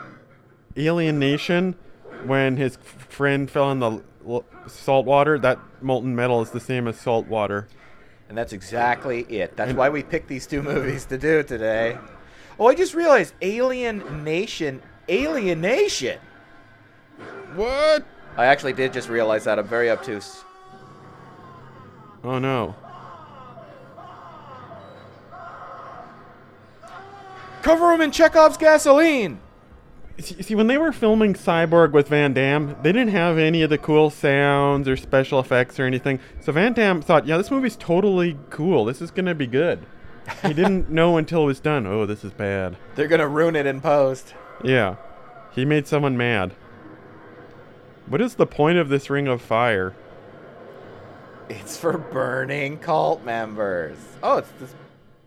Alien Nation, when his friend fell in the salt water, that molten metal is the same as salt water. And that's exactly it. That's why we picked these two movies to do today. Oh, I just realized Alien Nation, Alienation. What? I actually did just realize that. I'm very obtuse. Oh, no. Cover him in Chekhov's gasoline! See, when they were filming Cyborg with Van Damme, they didn't have any of the cool sounds or special effects or anything. So Van Damme thought, yeah, this movie's totally cool. This is going to be good. He didn't know until it was done, oh, this is bad. They're going to ruin it in post. Yeah. He made someone mad. What is the point of this ring of fire? It's for burning cult members. Oh, it's the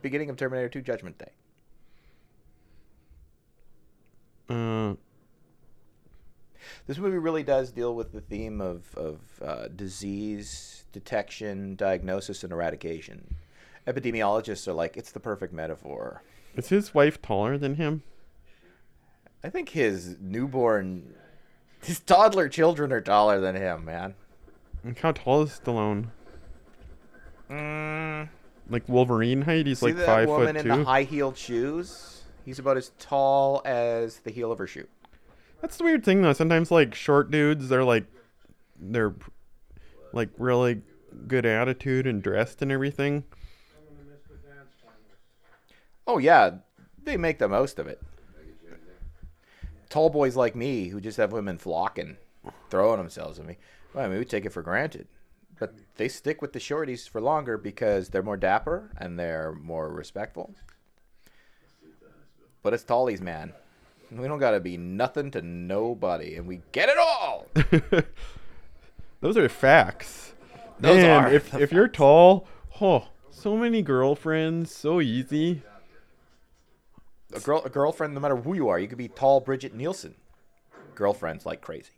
beginning of Terminator 2 Judgment Day. This movie really does deal with the theme of disease detection, diagnosis, and eradication. Epidemiologists are like, it's the perfect metaphor. Is his wife taller than him? I think his toddler children are taller than him, man. Like, how tall is Stallone? Like Wolverine height? He's like 5 foot 2. See that woman in the high-heeled shoes? He's about as tall as the heel of her shoe. That's the weird thing, though. Sometimes, like, short dudes, they're really good attitude and dressed and everything. Oh, yeah. They make the most of it. Tall boys like me who just have women flocking, throwing themselves at me. Well, I mean, we take it for granted. But they stick with the shorties for longer because they're more dapper and they're more respectful. But it's tallies, man. We don't got to be nothing to nobody, and we get it all! Those are facts. If you're tall, so many girlfriends, so easy. A girlfriend, no matter who you are, you could be tall Brigitte Nielsen. Girlfriends like crazy.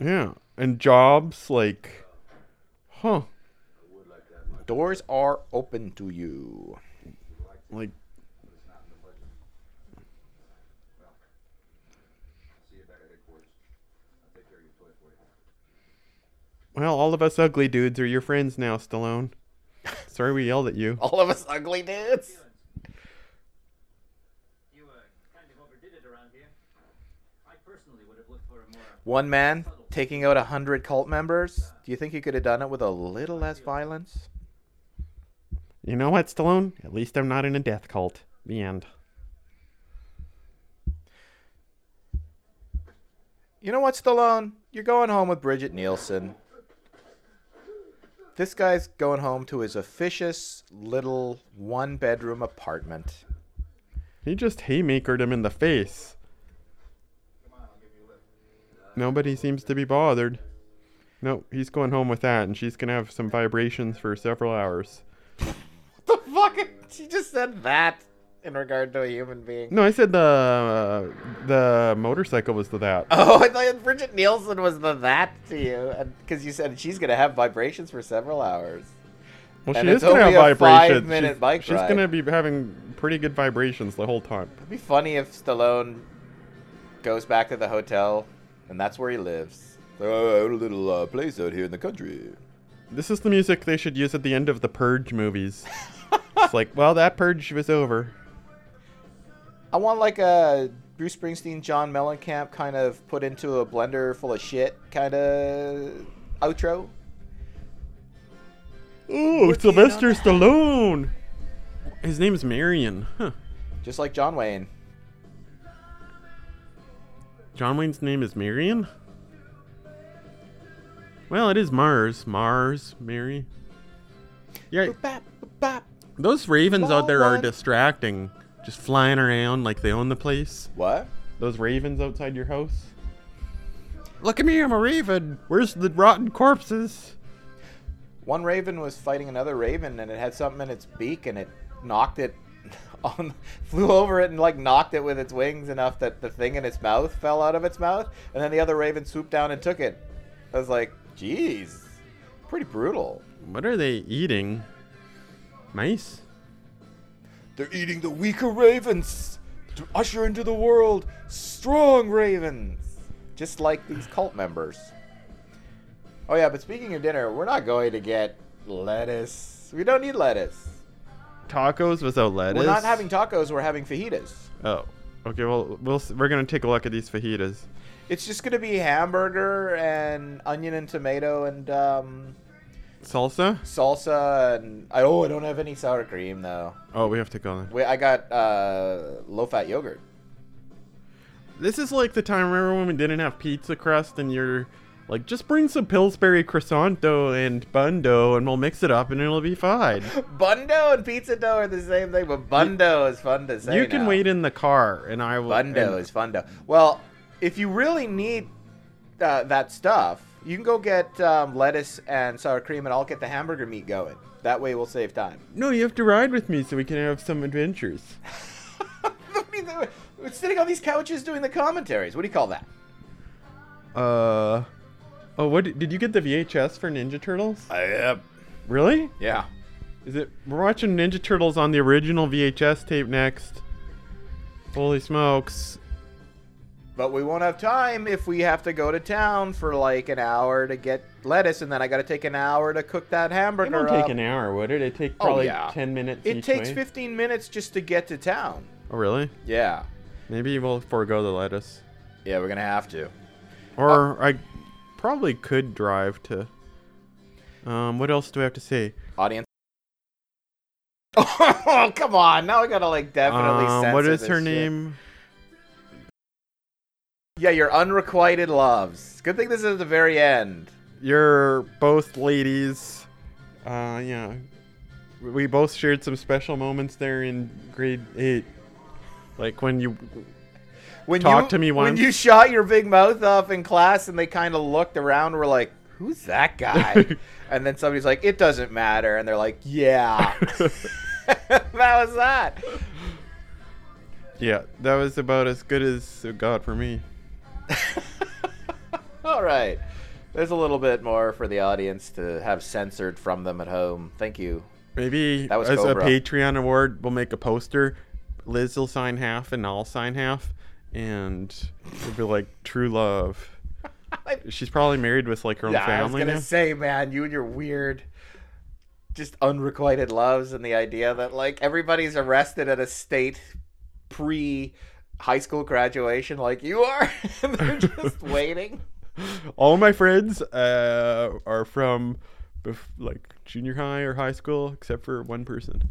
Yeah, and jobs like, doors are open to you. Like, well, all of us ugly dudes are your friends now, Stallone. Sorry we yelled at you. All of us ugly dudes? You kind of overdid it around here. I personally would have looked for a more... One man taking out 100 cult members? Do you think he could have done it with a little less violence? You know what, Stallone? At least I'm not in a death cult. The end. You know what, Stallone? You're going home with Brigitte Nielsen. This guy's going home to his officious little one-bedroom apartment. He just haymakered him in the face. Nobody seems to be bothered. No, he's going home with that, and she's going to have some vibrations for several hours. What the fuck? She just said that in regard to a human being. No, I said the motorcycle was the that. Oh, I thought Brigitte Nielsen was the that to you, because you said she's going to have vibrations for several hours. Well, and she is going to have vibrations. 5-minute bike ride. She's going to be having pretty good vibrations the whole time. It'd be funny if Stallone goes back to the hotel, and that's where he lives. I own a little place out here in the country. This is the music they should use at the end of the Purge movies. It's like, well, that Purge was over. I want like a Bruce Springsteen, John Mellencamp kind of put into a blender full of shit kind of outro. Ooh, Sylvester Stallone! His name is Marion. Huh. Just like John Wayne. John Wayne's name is Marion? Well, it is Mars. Mars, Mary. Yeah. Those ravens out there are distracting. Just flying around like they own the place. What? Those ravens outside your house. Look at me, I'm a raven. Where's the rotten corpses? One raven was fighting another raven, and it had something in its beak, and it knocked it flew over it and like knocked it with its wings enough that the thing in its mouth fell out of its mouth, and then the other raven swooped down and took it. I was like, geez, pretty brutal. What are they eating? Mice? They're eating the weaker ravens to usher into the world strong ravens, just like these cult members. Oh yeah, but speaking of dinner, we're not going to get lettuce. We don't need lettuce. Tacos without lettuce? We're not having tacos, we're having fajitas. Oh, okay, well, we're going to take a look at these fajitas. It's just going to be hamburger and onion and tomato and... salsa? Salsa and... I don't have any sour cream, though. Oh, we have to go then. I got low-fat yogurt. This is like the time, remember when we didn't have pizza crust and you're... Like, just bring some Pillsbury croissant dough and bun dough, and we'll mix it up, and it'll be fine. Bun dough and pizza dough are the same thing, but bun dough is fun to say. You can wait in the car, and I will. Bun dough is fun dough. Well, if you really need that stuff, you can go get lettuce and sour cream, and I'll get the hamburger meat going. That way, we'll save time. No, you have to ride with me so we can have some adventures. We're sitting on these couches doing the commentaries. What do you call that? Oh, what did you get the VHS for Ninja Turtles? Really? Yeah. We're watching Ninja Turtles on the original VHS tape next. Holy smokes. But we won't have time if we have to go to town for like an hour to get lettuce, and then I got to take an hour to cook that hamburger up. It won't take an hour, would it? It'd take probably 10 minutes each way. It takes 15 minutes just to get to town. Oh, really? Yeah. Maybe we'll forego the lettuce. Yeah, we're going to have to. Or I... probably could drive to what else do I have to say? Audience. Oh, come on, now I gotta like definitely censor what is this her shit. Name? Yeah, your unrequited loves. Good thing this is at the very end. You're both ladies. Yeah. We both shared some special moments there in grade 8. Like when talk to me once. When you shot your big mouth up in class and they kind of looked around and were like, who's that guy? And then somebody's like, it doesn't matter. And they're like, yeah. That was that. Yeah, that was about as good as it got for me. All right. There's a little bit more for the audience to have censored from them at home. Thank you. Maybe as Cobra. A Patreon award, we'll make a poster. Liz will sign half and I'll sign half. And it'll be like true love. She's probably married with like her own family. I was gonna say, man, you and your weird, just unrequited loves, and the idea that like everybody's arrested at a state pre-high school graduation, like you are, and they're just waiting. All my friends are from like junior high or high school, except for one person.